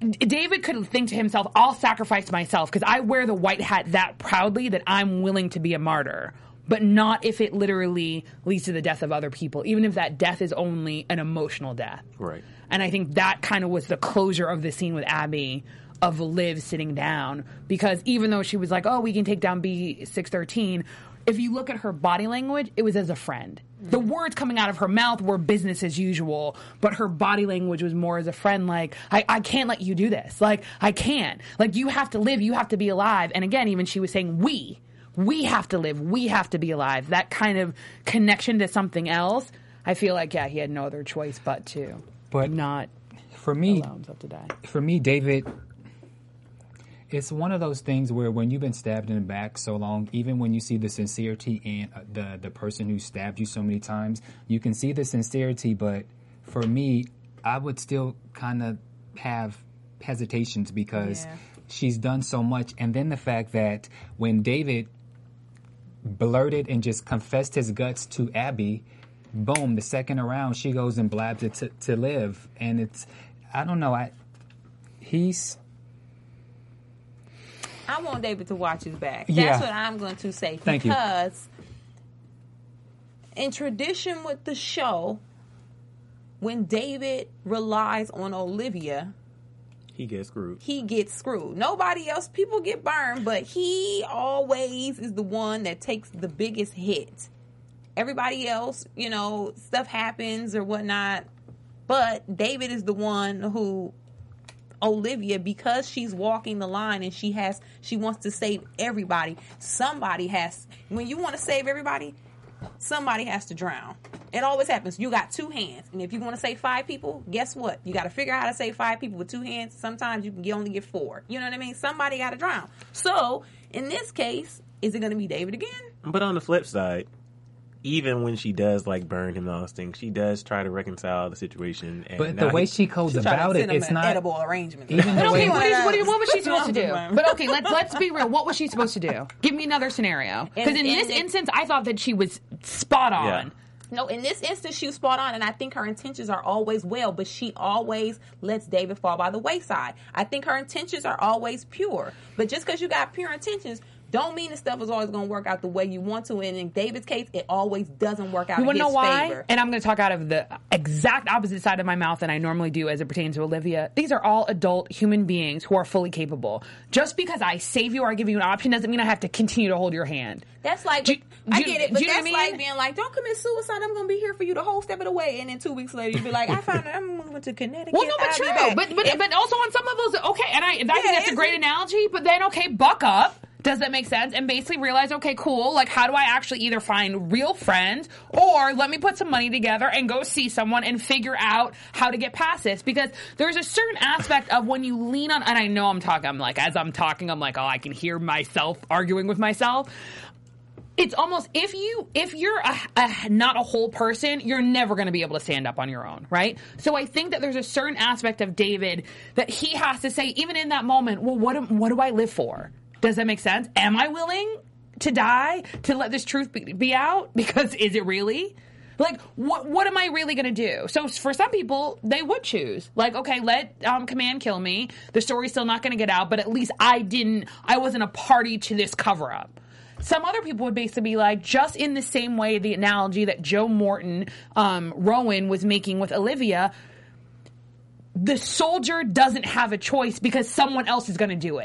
David could think to himself, I'll sacrifice myself because I wear the white hat that proudly that I'm willing to be a martyr. But not if it literally leads to the death of other people, even if that death is only an emotional death. Right. And I think that kind of was the closure of the scene with Abby, of Liv sitting down. Because even though she was like, oh, we can take down B613, if you look at her body language, it was as a friend. Mm-hmm. The words coming out of her mouth were business as usual, but her body language was more as a friend, like, I can't let you do this. Like, I can't. Like, you have to live. You have to be alive. And again, even she was saying, we have to live. We have to be alive. That kind of connection to something else. I feel like, yeah, he had no other choice but to not allow himself to die. For me, David, it's one of those things where when you've been stabbed in the back so long, even when you see the sincerity and the person who stabbed you so many times, you can see the sincerity. But for me, I would still kind of have hesitations because she's done so much. And then the fact that when David blurted and just confessed his guts to Abby, boom, the second around, she goes and blabs it to Liv. And it's, I don't know, I want David to watch his back. That's what I'm going to say. Thank because you. In tradition with the show, when David relies on Olivia... He gets screwed. Nobody else, people get burned, but he always is the one that takes the biggest hit. Everybody else, stuff happens or whatnot, but David is the one who Olivia, because she's walking the line and she wants to save everybody. When you want to save everybody, somebody has to drown. It always happens. You got two hands. And if you want to save five people, guess what? You got to figure out how to save five people with two hands. Sometimes you can only get four. You know what I mean? Somebody got to drown. So, in this case, is it going to be David again? But on the flip side, even when she does, like, burn him and all those things, she does try to reconcile the situation. And but the way she goes about it, it's not... edible arrangement. Even but okay, what was she supposed to do? But okay, let's be real. What was she supposed to do? Give me another scenario. Because in this instance, I thought that she was spot on. Yeah. No, in this instance, she was spot on, and I think her intentions are always well, but she always lets David fall by the wayside. I think her intentions are always pure. But just because you got pure intentions... don't mean the stuff is always going to work out the way you want to. And in David's case, it always doesn't work out in his favor. You want to know why? And I'm going to talk out of the exact opposite side of my mouth than I normally do as it pertains to Olivia. These are all adult human beings who are fully capable. Just because I save you or I give you an option doesn't mean I have to continue to hold your hand. That's like, I get it, but that's like being like, don't commit suicide. I'm going to be here for you the whole step of the way. And then 2 weeks later, you'd be like, I found out I'm moving to Connecticut. Well, no, but true. But also on some levels, okay, and I think that's a great analogy, but then, okay, buck up. Does that make sense? And basically realize, okay, cool, like, how do I actually either find real friends or let me put some money together and go see someone and figure out how to get past this? Because there's a certain aspect of when you lean on, and I know I'm like, oh, I can hear myself arguing with myself. It's almost, if you're not a whole person, you're never going to be able to stand up on your own, right? So I think that there's a certain aspect of David that he has to say, even in that moment, well, what do I live for? Does that make sense? Am I willing to die to let this truth be out? Because is it really? Like, what am I really going to do? So for some people, they would choose. Like, okay, let Command kill me. The story's still not going to get out, but at least I wasn't a party to this cover-up. Some other people would basically be like, just in the same way the analogy that Joe Morton, Rowan, was making with Olivia, the soldier doesn't have a choice because someone else is going to do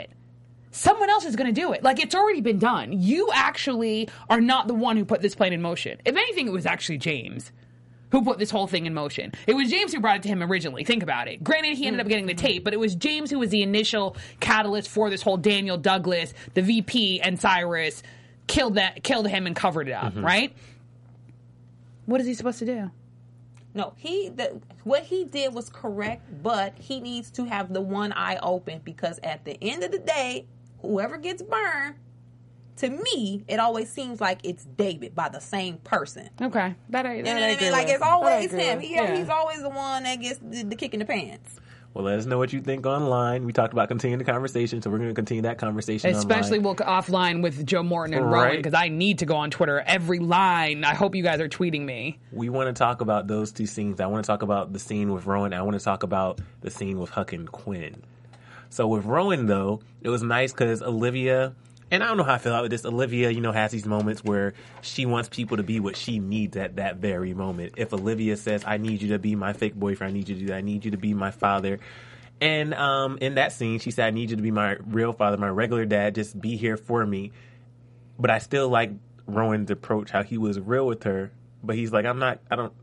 it. Like, it's already been done. You actually are not the one who put this plane in motion. If anything, it was actually James who put this whole thing in motion. It was James who brought it to him originally. Think about it. Granted, he ended up getting the tape, but it was James who was the initial catalyst for this whole Daniel Douglas, the VP, and Cyrus killed him and covered it up, right? What is he supposed to do? No, what he did was correct, but he needs to have the one eye open because at the end of the day, whoever gets burned, to me, it always seems like it's David by the same person. Okay. I mean? Like, it's always him. He's always the one that gets the kick in the pants. Well, let us know what you think online. We talked about continuing the conversation, so we're going to continue that conversation especially online. Offline with Joe Morton and Rowan, because I need to go on Twitter every line. I hope you guys are tweeting me. We want to talk about those two scenes. I want to talk about the scene with Rowan. I want to talk about the scene with Huck and Quinn. So with Rowan, though, it was nice because Olivia, and I don't know how I feel about this, Olivia, you know, has these moments where she wants people to be what she needs at that very moment. If Olivia says, I need you to be my fake boyfriend, I need you to do that, I need you to be my father. And in that scene, she said, I need you to be my real father, my regular dad, just be here for me. But I still like Rowan's approach, how he was real with her, but he's like, I don't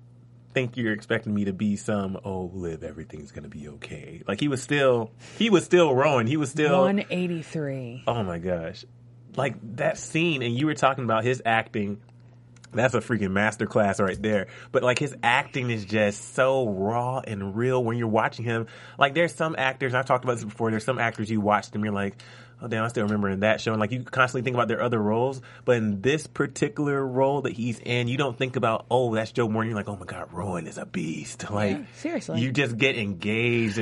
think you're expecting me to be some Liv, everything's gonna be okay. Like, he was still Rowan. He was still 183. Oh my gosh, like that scene. And you were talking about his acting. That's a freaking masterclass right there. But like, his acting is just so raw and real when you're watching him. Like, there's some actors, and I've talked about this before, there's some actors you watch them, you're like, oh damn, I still remember in that show. And like, you constantly think about their other roles, but in this particular role that he's in, you don't think about, oh, that's Joe Morton. You're like, oh my God, Rowan is a beast. Like, yeah, seriously, you just get engaged.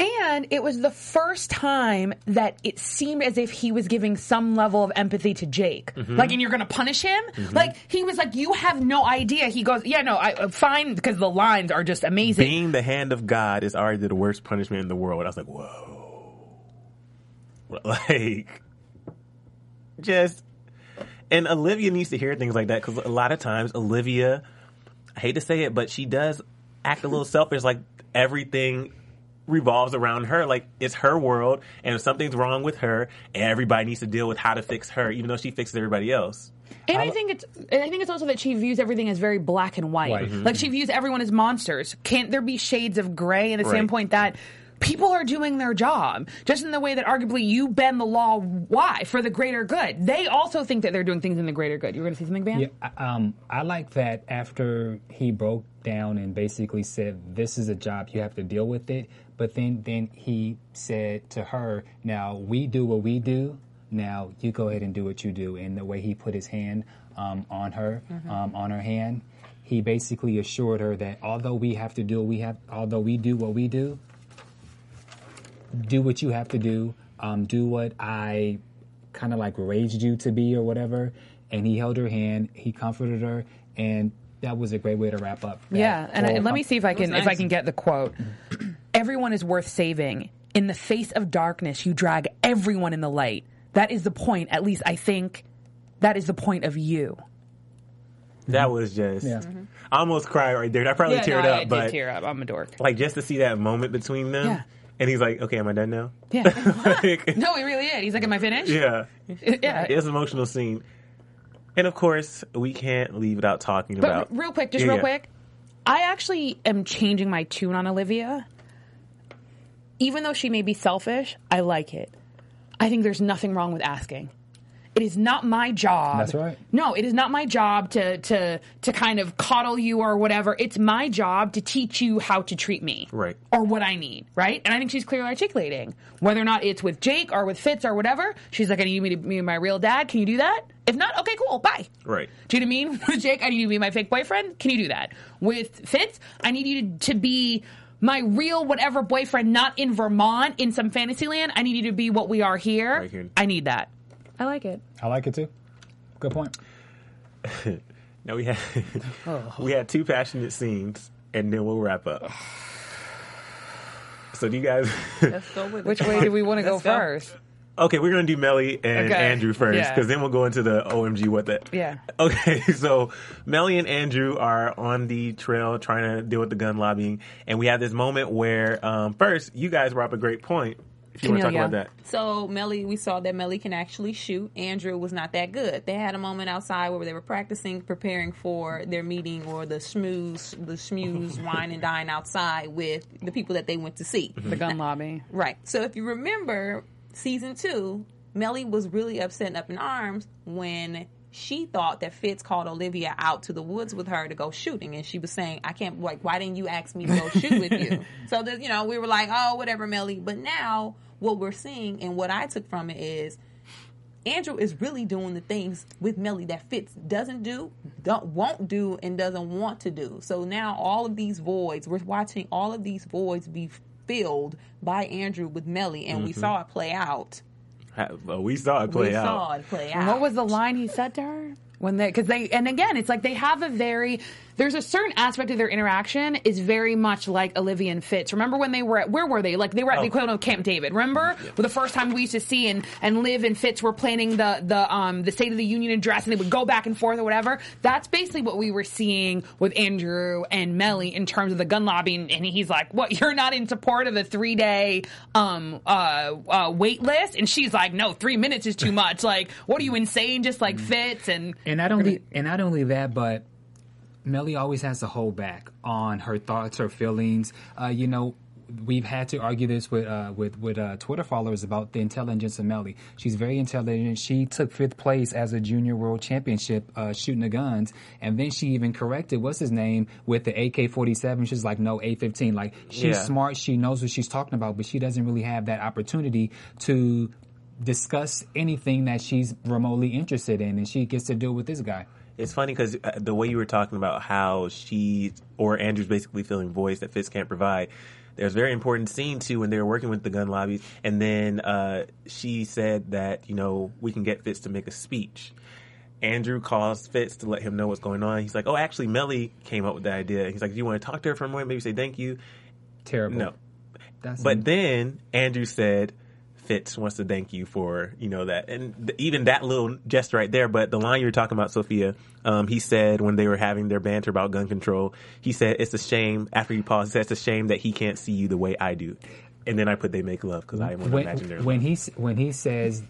And it was the first time that it seemed as if he was giving some level of empathy to Jake. Mm-hmm. Like, and you're going to punish him? Mm-hmm. Like, he was like, you have no idea. He goes, yeah, no, fine, because the lines are just amazing. Being the hand of God is already the worst punishment in the world. I was like, whoa. Like, just... And Olivia needs to hear things like that, because a lot of times Olivia, I hate to say it, but she does act a little selfish. Like, everything... revolves around her. Like, it's her world, and if something's wrong with her, everybody needs to deal with how to fix her, even though she fixes everybody else. And I think it's also that she views everything as very black and white. Like, she views everyone as monsters. Can't there be shades of gray? And the same point that people are doing their job, just in the way that arguably you bend the law. Why? For the greater good. They also think that they're doing things in the greater good. You were going to say something, Bamm? Yeah, I like that after he broke down and basically said, this is a job, you have to deal with it. But then he said to her, now we do what we do. Now you go ahead and do what you do. And the way he put his hand on her, on her hand, he basically assured her that although we do what we do, do what you have to do, do what I kind of like raised you to be or whatever. And he held her hand, he comforted her, and that was a great way to wrap up. Yeah, and let me see if I can nice. If I can get the quote. Everyone is worth saving. In the face of darkness, you drag everyone in the light. That is the point. At least I think that is the point of you. That was just... Yeah. Mm-hmm. I almost cried right there. I probably teared up. I did tear up. I'm a dork. Like, just to see that moment between them. Yeah. And he's like, okay, am I done now? Yeah. Like, no, he really is. He's like, am I finished? Yeah. Yeah. It's an emotional scene. And, of course, we can't leave without talking about... Real quick, real quick. I actually am changing my tune on Olivia. Even though she may be selfish, I like it. I think there's nothing wrong with asking. It is not my job. That's right. No, it is not my job to kind of coddle you or whatever. It's my job to teach you how to treat me. Right. Or what I need. Right? And I think she's clearly articulating. Whether or not it's with Jake or with Fitz or whatever, she's like, I need you to be my real dad. Can you do that? If not, okay, cool. Bye. Right. Do you know what I mean? With Jake, I need you to be my fake boyfriend. Can you do that? With Fitz, I need you to be... my real whatever boyfriend, not in Vermont, in some fantasy land. I need you to be what we are here. Right here. I need that. I like it. I like it too. Good point. Now we had two passionate scenes, and then we'll wrap up. So do you guys? Let's go with it. Which way do we want to go first? Okay, we're gonna do Mellie and Andrew first, because then we'll go into the OMG what the. Yeah. Okay, so Mellie and Andrew are on the trail trying to deal with the gun lobbying, and we have this moment where first you guys brought up a great point. If you want to talk about that. So Mellie, we saw that Mellie can actually shoot. Andrew was not that good. They had a moment outside where they were practicing, preparing for their meeting or the schmooze wine and dine outside with the people that they went to see. The gun lobby. Right. So if you remember. Season 2, Mellie was really upset and up in arms when she thought that Fitz called Olivia out to the woods with her to go shooting. And she was saying, I can't, like, why didn't you ask me to go shoot with you? So, you know, we were like, oh, whatever, Mellie. But now what we're seeing and what I took from it is Andrew is really doing the things with Mellie that Fitz doesn't do, won't do, and doesn't want to do. So now all of these voids, we're watching all of these voids be filled by Andrew with Mellie, and we saw it play out. What was the line he said to her? And again, it's like they have there's a certain aspect of their interaction is very much like Olivia and Fitz. Remember when they were where were they? Like they were at the equivalent of Camp David. Remember the first time we used to see and Liv and Fitz were planning the State of the Union address, and they would go back and forth or whatever. That's basically what we were seeing with Andrew and Mellie in terms of the gun lobby. And he's like, "What? You're not in support of the 3-day wait list?" And she's like, "No, 3 minutes is too much. Like, what are you insane? Just like Fitz and." And not only that, but Mellie always has to hold back on her thoughts, her feelings. You know, we've had to argue this with Twitter followers about the intelligence of Mellie. She's very intelligent. She took 5th place as a junior world championship shooting the guns, and then she even corrected what's his name with the AK-47. She's like, no, A-15. Like, she's smart. She knows what she's talking about, but she doesn't really have that opportunity to discuss anything that she's remotely interested in, and she gets to deal with this guy. It's funny because the way you were talking about how she or Andrew's basically feeling voice that Fitz can't provide, there's a very important scene too when they were working with the gun lobbies, and then she said that, you know, we can get Fitz to make a speech. Andrew calls Fitz to let him know what's going on. He's like, oh, actually Mellie came up with the idea. He's like, do you want to talk to her for a moment, maybe say thank you? Terrible. No. But then Andrew said Fitz wants to thank you for, you know, that. And even that little gesture right there. But the line you were talking about, Sophia, he said when they were having their banter about gun control, he said, it's a shame, after he paused, he said, it's a shame that he can't see you the way I do. And then I put they make love because I want to imagine their love. When he says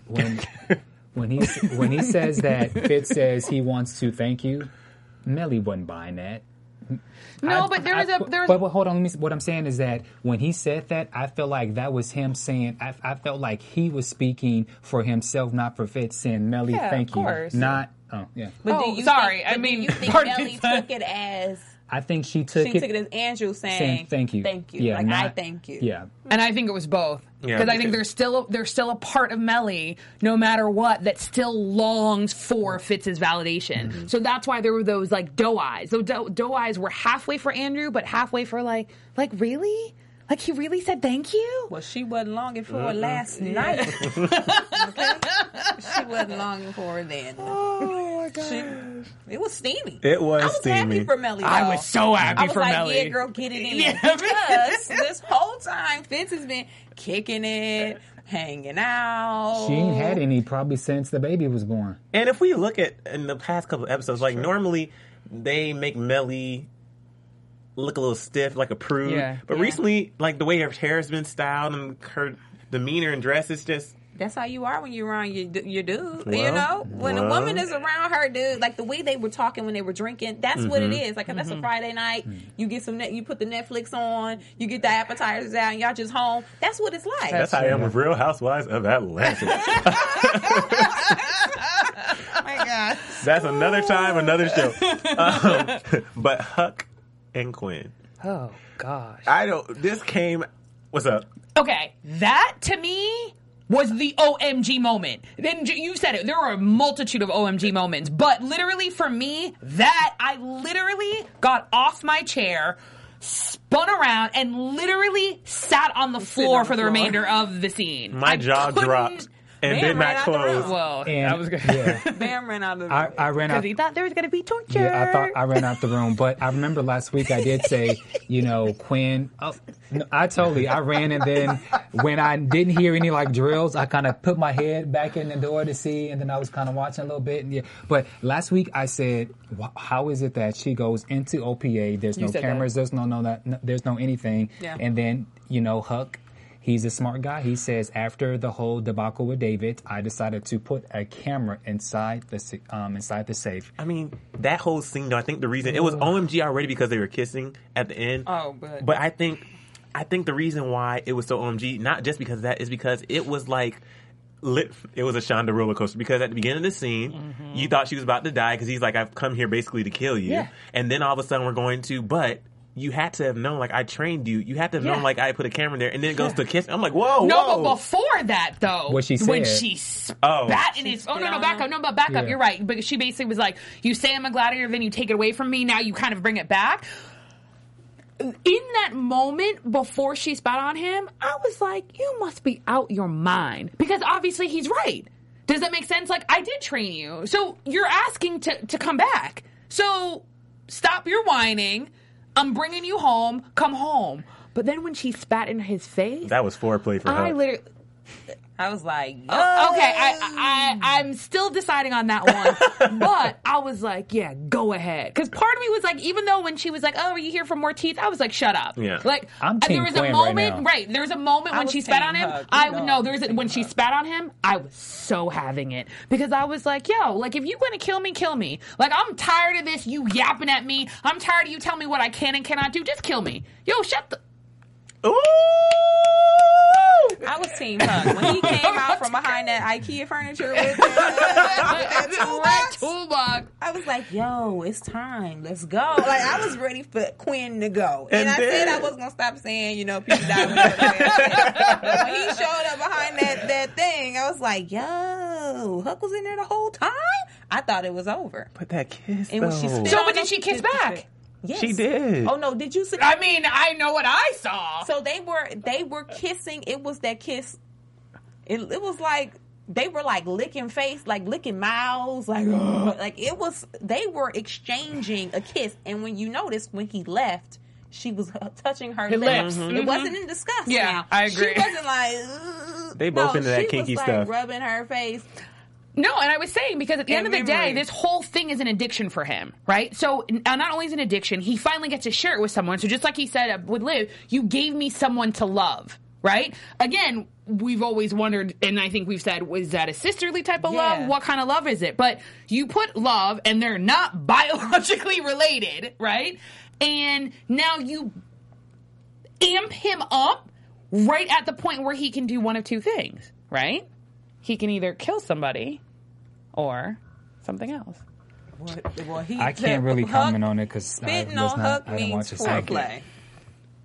that Fitz says he wants to thank you, Mellie wasn't buying that. But hold on. What I'm saying is that when he said that, I feel like that was him saying. I felt like he was speaking for himself, not for Fitz. Saying, Mellie, yeah, thank you. Not. Oh, yeah. But do you think Mellie took it as? I think she took it as Andrew saying thank you. Thank you. Yeah, like not, I thank you. Yeah. And I think it was both. Because I think there's still a part of Mellie, no matter what, that still longs for Fitz's validation. Mm-hmm. So that's why there were those like doe eyes. Those doe eyes were halfway for Andrew, but halfway for like really? Like he really said thank you? Well, she wasn't longing for it last night. Okay? She wasn't longing for it then. Oh my God. It was steamy. It was steamy. I was happy for Mellie. I was so happy for Mellie. I was like, yeah, girl, get it in. Yeah. Because this whole time, Fitz has been kicking it, hanging out. She ain't had any probably since the baby was born. And if we look at in the past couple of episodes, like normally they make Mellie look a little stiff, like a prude. Yeah. But recently, like the way her hair's been styled and her demeanor and dress, it's just... That's how you are when you're around your dude, you know? When a woman is around her dude, like the way they were talking when they were drinking, that's what it is. Like, if that's a Friday night, you get some, you put the Netflix on, you get the appetizers out, and y'all just home. That's what it's like. That's how I am with Real Housewives of Atlanta. Oh my God. That's another time, another show. But Huck and Quinn. Oh, gosh. What's up? Okay. That, to me, was the OMG moment. Then you said it. There were a multitude of OMG moments. But literally, for me, I literally got off my chair, spun around, and literally sat on the floor for the remainder of the scene. My jaw dropped. And did not close. Well, and I was good. Yeah. Bamm ran out of the room. I ran out because he thought there was going to be torture. Yeah, I thought I ran out the room. But I remember last week I did say, you know, Quinn. Oh, no, I ran, and then when I didn't hear any like drills, I kind of put my head back in the door to see, and then I was kind of watching a little bit. And but last week I said, how is it that she goes into OPA? There's no cameras. That. There's there's no anything. Yeah. And then Huck. He's a smart guy. He says, after the whole debacle with David, I decided to put a camera inside the safe. I mean, that whole scene, though, I think the reason... It was OMG already because they were kissing at the end. Oh, but... But I think the reason why it was so OMG, not just because of that, is because it was like... It was a Shonda roller coaster because at the beginning of the scene, you thought she was about to die because he's like, I've come here basically to kill you. Yeah. And then all of a sudden we're going to... But... You had to have known, like, I trained you. You had to have known, like, I put a camera there. And then it goes to kiss. I'm like, whoa, No, but before that, though. What she said. When she spat in his... Oh, no, back up. No, but back up. You're right. But she basically was like, you say I'm a gladiator, then you take it away from me. Now you kind of bring it back. In that moment, before she spat on him, I was like, you must be out your mind. Because obviously he's right. Does that make sense? Like, I did train you. So you're asking to come back. So stop your whining. I'm bringing you home. Come home. But then when she spat in his face... That was foreplay for her. I was like, yes. Okay, I'm still deciding on that one. But I was like, yeah, go ahead. Because part of me was like, even though when she was like, oh, are you here for more teeth? I was like, shut up. Yeah. Like, I'm there was a moment, right? There was a moment when she spat on him. When she spat on him, I was so having it. Because I was like, yo, like, if you're going to kill me, kill me. Like, I'm tired of this, you yapping at me. I'm tired of you telling me what I can and cannot do. Just kill me. Yo, shut the... Ooh! I was Team Huck. When he came out from behind that IKEA furniture with that toolbox, I was like, yo, it's time. Let's go. Like, I was ready for Quinn to go. And I said I wasn't going to stop saying, people die. But when he showed up behind that thing, I was like, yo, Huck was in there the whole time? I thought it was over. But that kiss, and but did she kiss back? Yes. She did. Oh, no. Did you see? I mean, I know what I saw. So they were kissing. It was that kiss. It was like they were like licking face, like licking mouths. Like it was, they were exchanging a kiss. And when you noticed when he left, she was touching her lips. Mm-hmm. It wasn't in disgust. Yeah, I agree. She wasn't like, they both into that kinky stuff. She was like rubbing her face. No, and I was saying, because at the end of the day, this whole thing is an addiction for him, right? So not only is it an addiction, he finally gets to share it with someone. So just like he said with Liv, you gave me someone to love, right? Again, we've always wondered, and I think we've said, was that a sisterly type of love? What kind of love is it? But you put love, and they're not biologically related, right? and now you amp him up right at the point where he can do one of two things, right? He can either kill somebody or something else. Well, I can't really comment on it because spitting on Huck means foreplay.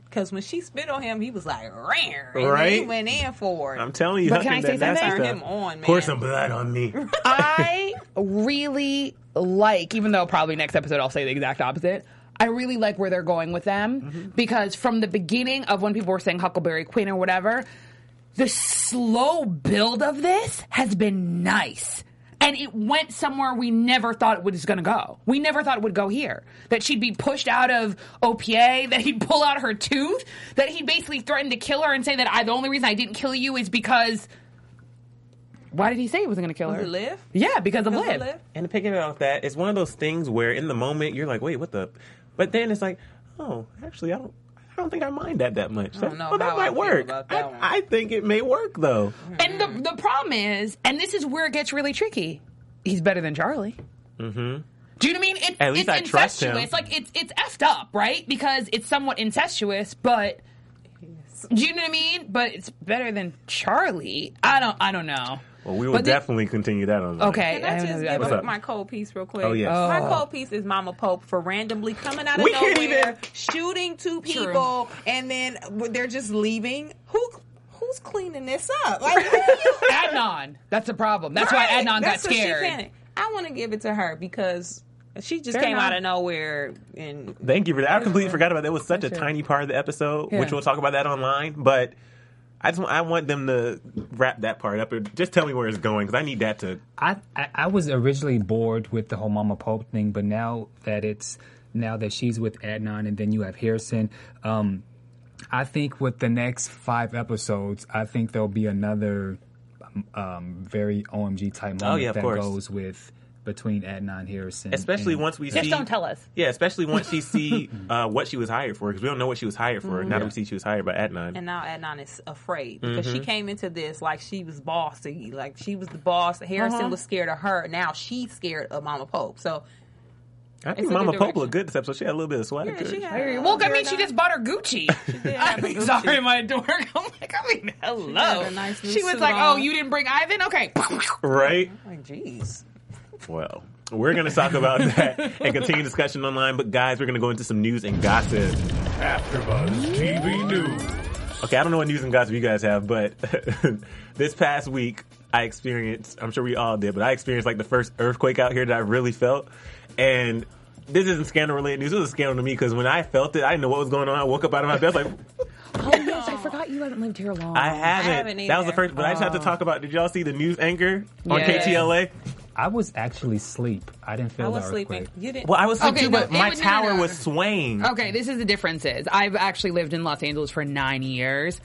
Because when she spit on him, he was like, "Rare," and right? He went in for it. I'm telling you, but Huck, can I say that something? Turn him on, man. Pour some blood on me. I really like, even though probably next episode I'll say the exact opposite. I really like where they're going with them because from the beginning of when people were saying Huckleberry Quinn or whatever, the slow build of this has been nice. And it went somewhere we never thought it was going to go. We never thought it would go here. That she'd be pushed out of OPA, that he'd pull out her tooth, that he basically threatened to kill her and say that the only reason I didn't kill you is because... Why did he say he wasn't going to kill her? Liv? Yeah, because of Liv. And picking it off that, it's one of those things where in the moment you're like, wait, what the... But then it's like, oh, actually, I don't think I mind that much. So, well, that might work. I think it may work, though. And the problem is, and this is where it gets really tricky, he's better than Charlie. Mm-hmm. Do you know what I mean? At least I trust him. It's incestuous. Like, it's effed up, right? Because it's somewhat incestuous, but... Do you know what I mean? But it's better than Charlie. I don't know. Well, we will definitely continue that on. Okay. Can I just give up my cold piece real quick? Oh, yes. Oh. My cold piece is Mama Pope for randomly coming out of nowhere, shooting two people, and then they're just leaving. Who's cleaning this up? Like, Adnan. That's the problem. That's why Adnan got scared. I want to give it to her because... She just came out of nowhere. And thank you for that. I completely forgot about that. It was such a tiny part of the episode, which we'll talk about that online. But I want them to wrap that part up. Or just tell me where it's going because I need that to... I was originally bored with the whole Mama Pope thing, but now that she's with Adnan and then you have Harrison, I think with the next 5 episodes, I think there'll be another very OMG type moment that goes with... between Adnan and Harrison. Especially once we see... Just don't tell us. Yeah, especially once she see what she was hired for, because we don't know what she was hired for. Now that we see she was hired by Adnan. And now Adnan is afraid, because she came into this like she was bossy. Like, she was the boss. Harrison was scared of her. Now she's scared of Mama Pope. So... I think Mama Pope looked good this episode. She had a little bit of swag. Yeah, she just bought her Gucci. She did have a Gucci. Sorry, my dork. I'm like, hello. She, nice she was like, on. Oh, you didn't bring Ivan? Okay. Right? I'm like, jeez. Well, we're going to talk about that and continue discussion online. But, guys, we're going to go into some news and gossip. AfterBuzz TV News. Okay, I don't know what news and gossip you guys have, but this past week I experienced, I'm sure we all did, but I experienced like the first earthquake out here that I really felt. And this isn't scandal-related news. It was a scandal to me because when I felt it, I didn't know what was going on. I woke up out of my bed like... Oh, yes, I forgot you haven't lived here long. I haven't either. That was the first, but I just have to talk about, did y'all see the news anchor on KTLA? I was actually asleep. I didn't feel the earthquake. I was sleeping. You didn't. Well, I was asleep but my tower was swaying. Okay, this is the difference is. I've actually lived in Los Angeles for 9 years.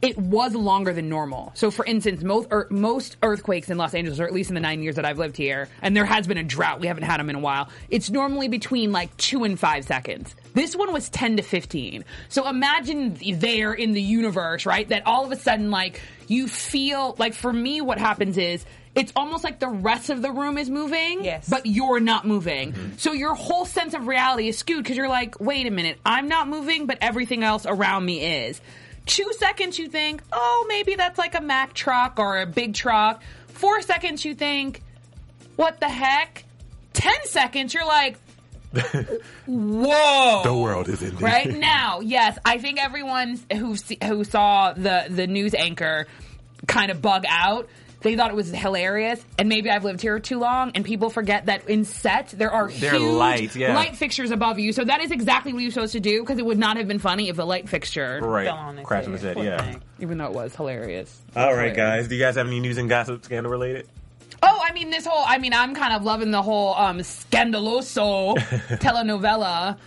It was longer than normal. So, for instance, most earthquakes in Los Angeles, or at least in the 9 years that I've lived here, and there has been a drought. We haven't had them in a while. It's normally between like 2 and 5 seconds. This one was 10 to 15. So imagine there in the universe, right, that all of a sudden, like, you feel, like, for me, what happens is, it's almost like the rest of the room is moving, but you're not moving. Mm-hmm. So your whole sense of reality is skewed because you're like, wait a minute, I'm not moving, but everything else around me is. 2 seconds you think, oh, maybe that's like a Mack truck or a big truck. 4 seconds you think, what the heck? 10 seconds you're like, whoa. The world is in this. Right now, yes, I think everyone who saw the news anchor kind of bug out. They thought it was hilarious, and maybe I've lived here too long, and people forget that in set, there are huge light fixtures above you. So that is exactly what you're supposed to do, because it would not have been funny if the light fixture fell on it. Crashed on the set, even though it was hilarious. All right, guys. Do you guys have any news and gossip scandal-related? Oh, I mean, I'm kind of loving the whole scandaloso telenovela,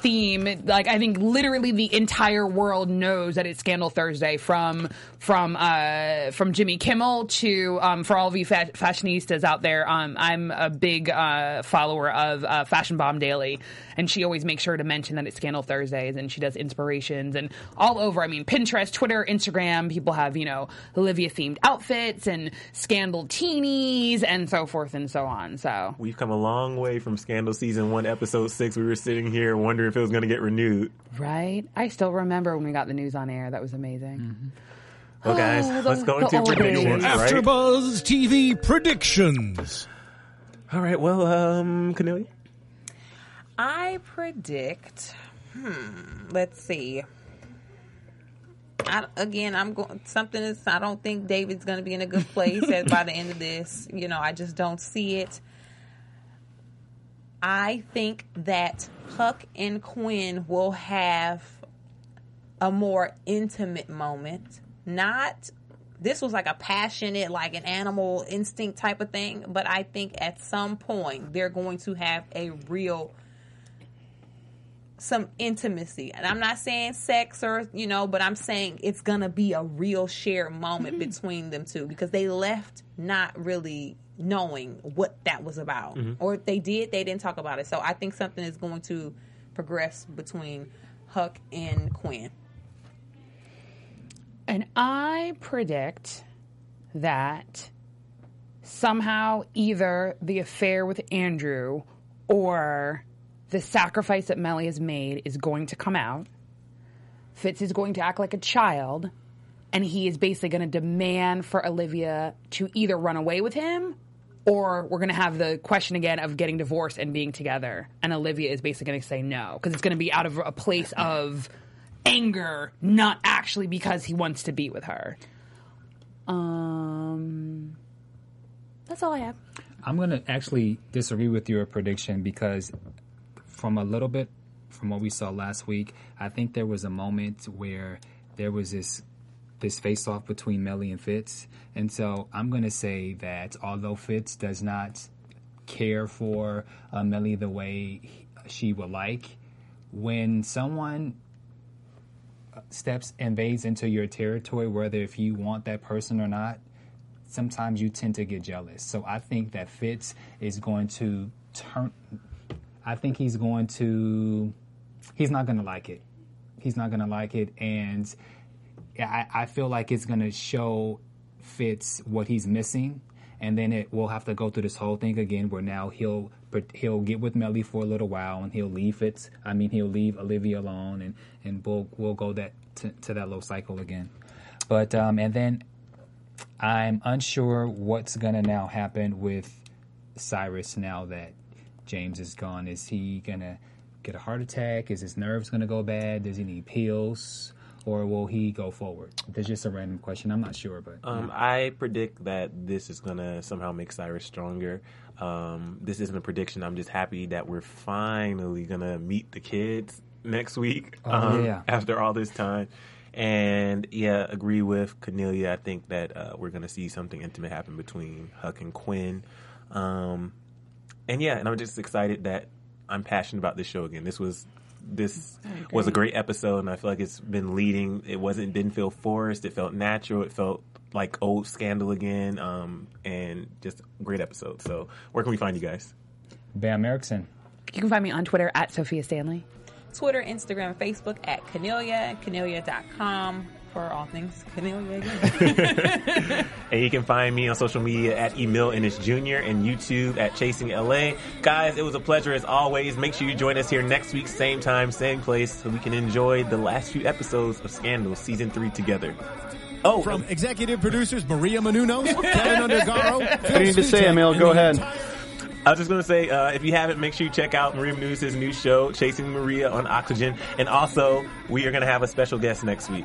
theme. Like, I think literally the entire world knows that it's Scandal Thursday from Jimmy Kimmel to, for all of you fashionistas out there, I'm a big follower of Fashion Bomb Daily. and she always makes sure to mention that it's Scandal Thursdays, and she does inspirations and all over. I mean, Pinterest, Twitter, Instagram, people have, you know, Olivia-themed outfits and Scandal teenies and so forth and so on. So we've come a long way from Scandal Season 1, Episode 6. We were sitting here wondering if it was going to get renewed. Right? I still remember when we got the news on air. That was amazing. Mm-hmm. Well, guys, let's go into predictions, right? AfterBuzz TV predictions. All right, well, Cornelia? I predict, let's see. I don't think David's going to be in a good place by the end of this. You know, I just don't see it. I think that Huck and Quinn will have a more intimate moment. This was like a passionate, like an animal instinct type of thing, but I think at some point they're going to have some intimacy. And I'm not saying sex or, you know, but I'm saying it's going to be a real shared moment between them two, because they left not really knowing what that was about. Mm-hmm. Or if they did, they didn't talk about it. So I think something is going to progress between Huck and Quinn. And I predict that somehow either the affair with Andrew or the sacrifice that Mellie has made is going to come out. Fitz is going to act like a child, and he is basically going to demand for Olivia to either run away with him, or we're going to have the question again of getting divorced and being together. And Olivia is basically going to say no, because it's going to be out of a place of anger, not actually because he wants to be with her. That's all I have. I'm going to actually disagree with your prediction, because from what we saw last week, I think there was a moment where there was this face-off between Mellie and Fitz. And so I'm going to say that although Fitz does not care for Mellie the way she would like, when someone invades into your territory, whether if you want that person or not, sometimes you tend to get jealous. So I think that Fitz is going to he's not going to like it. He's not going to like it, and I feel like it's going to show Fitz what he's missing, and then it will have to go through this whole thing again where now he'll get with Mellie for a little while, and he'll leave Olivia alone, and we'll go to that little cycle again. But and then I'm unsure what's gonna now happen with Cyrus now that James is gone. Is he gonna get a heart attack? Is his nerves gonna go bad? Does he need pills? Or will he go forward? That's just a random question. I'm not sure, but I predict that this is gonna somehow make Cyrus stronger. This isn't a prediction. I'm just happy that we're finally gonna meet the kids next week. After all this time. And yeah, agree with Cornelia. I think that we're gonna see something intimate happen between Huck and Quinn. And I'm just excited that I'm passionate about this show again. This was a great episode, and I feel like it's been leading. It didn't feel forced. It felt natural. It felt like old Scandal again, and just a great episode. So where can we find you guys? Bamm Ericsen. You can find me on Twitter at Sophia Stanley. Twitter, Instagram, Facebook at Kennelia, Kennelia.com. For all things Cornelia again. And you can find me on social media at Emile Ennis Jr. and YouTube at Chasing LA. Guys, it was a pleasure as always. Make sure you join us here next week, same time, same place, so we can enjoy the last few episodes of Scandal Season 3 together. Oh, from executive producers Maria Menounos, Kevin Undergaro. What do you need to say, Emile? Go ahead. I was just going to say, if you haven't, make sure you check out Maria Menounos' new show, Chasing Maria, on Oxygen. And also, we are going to have a special guest next week.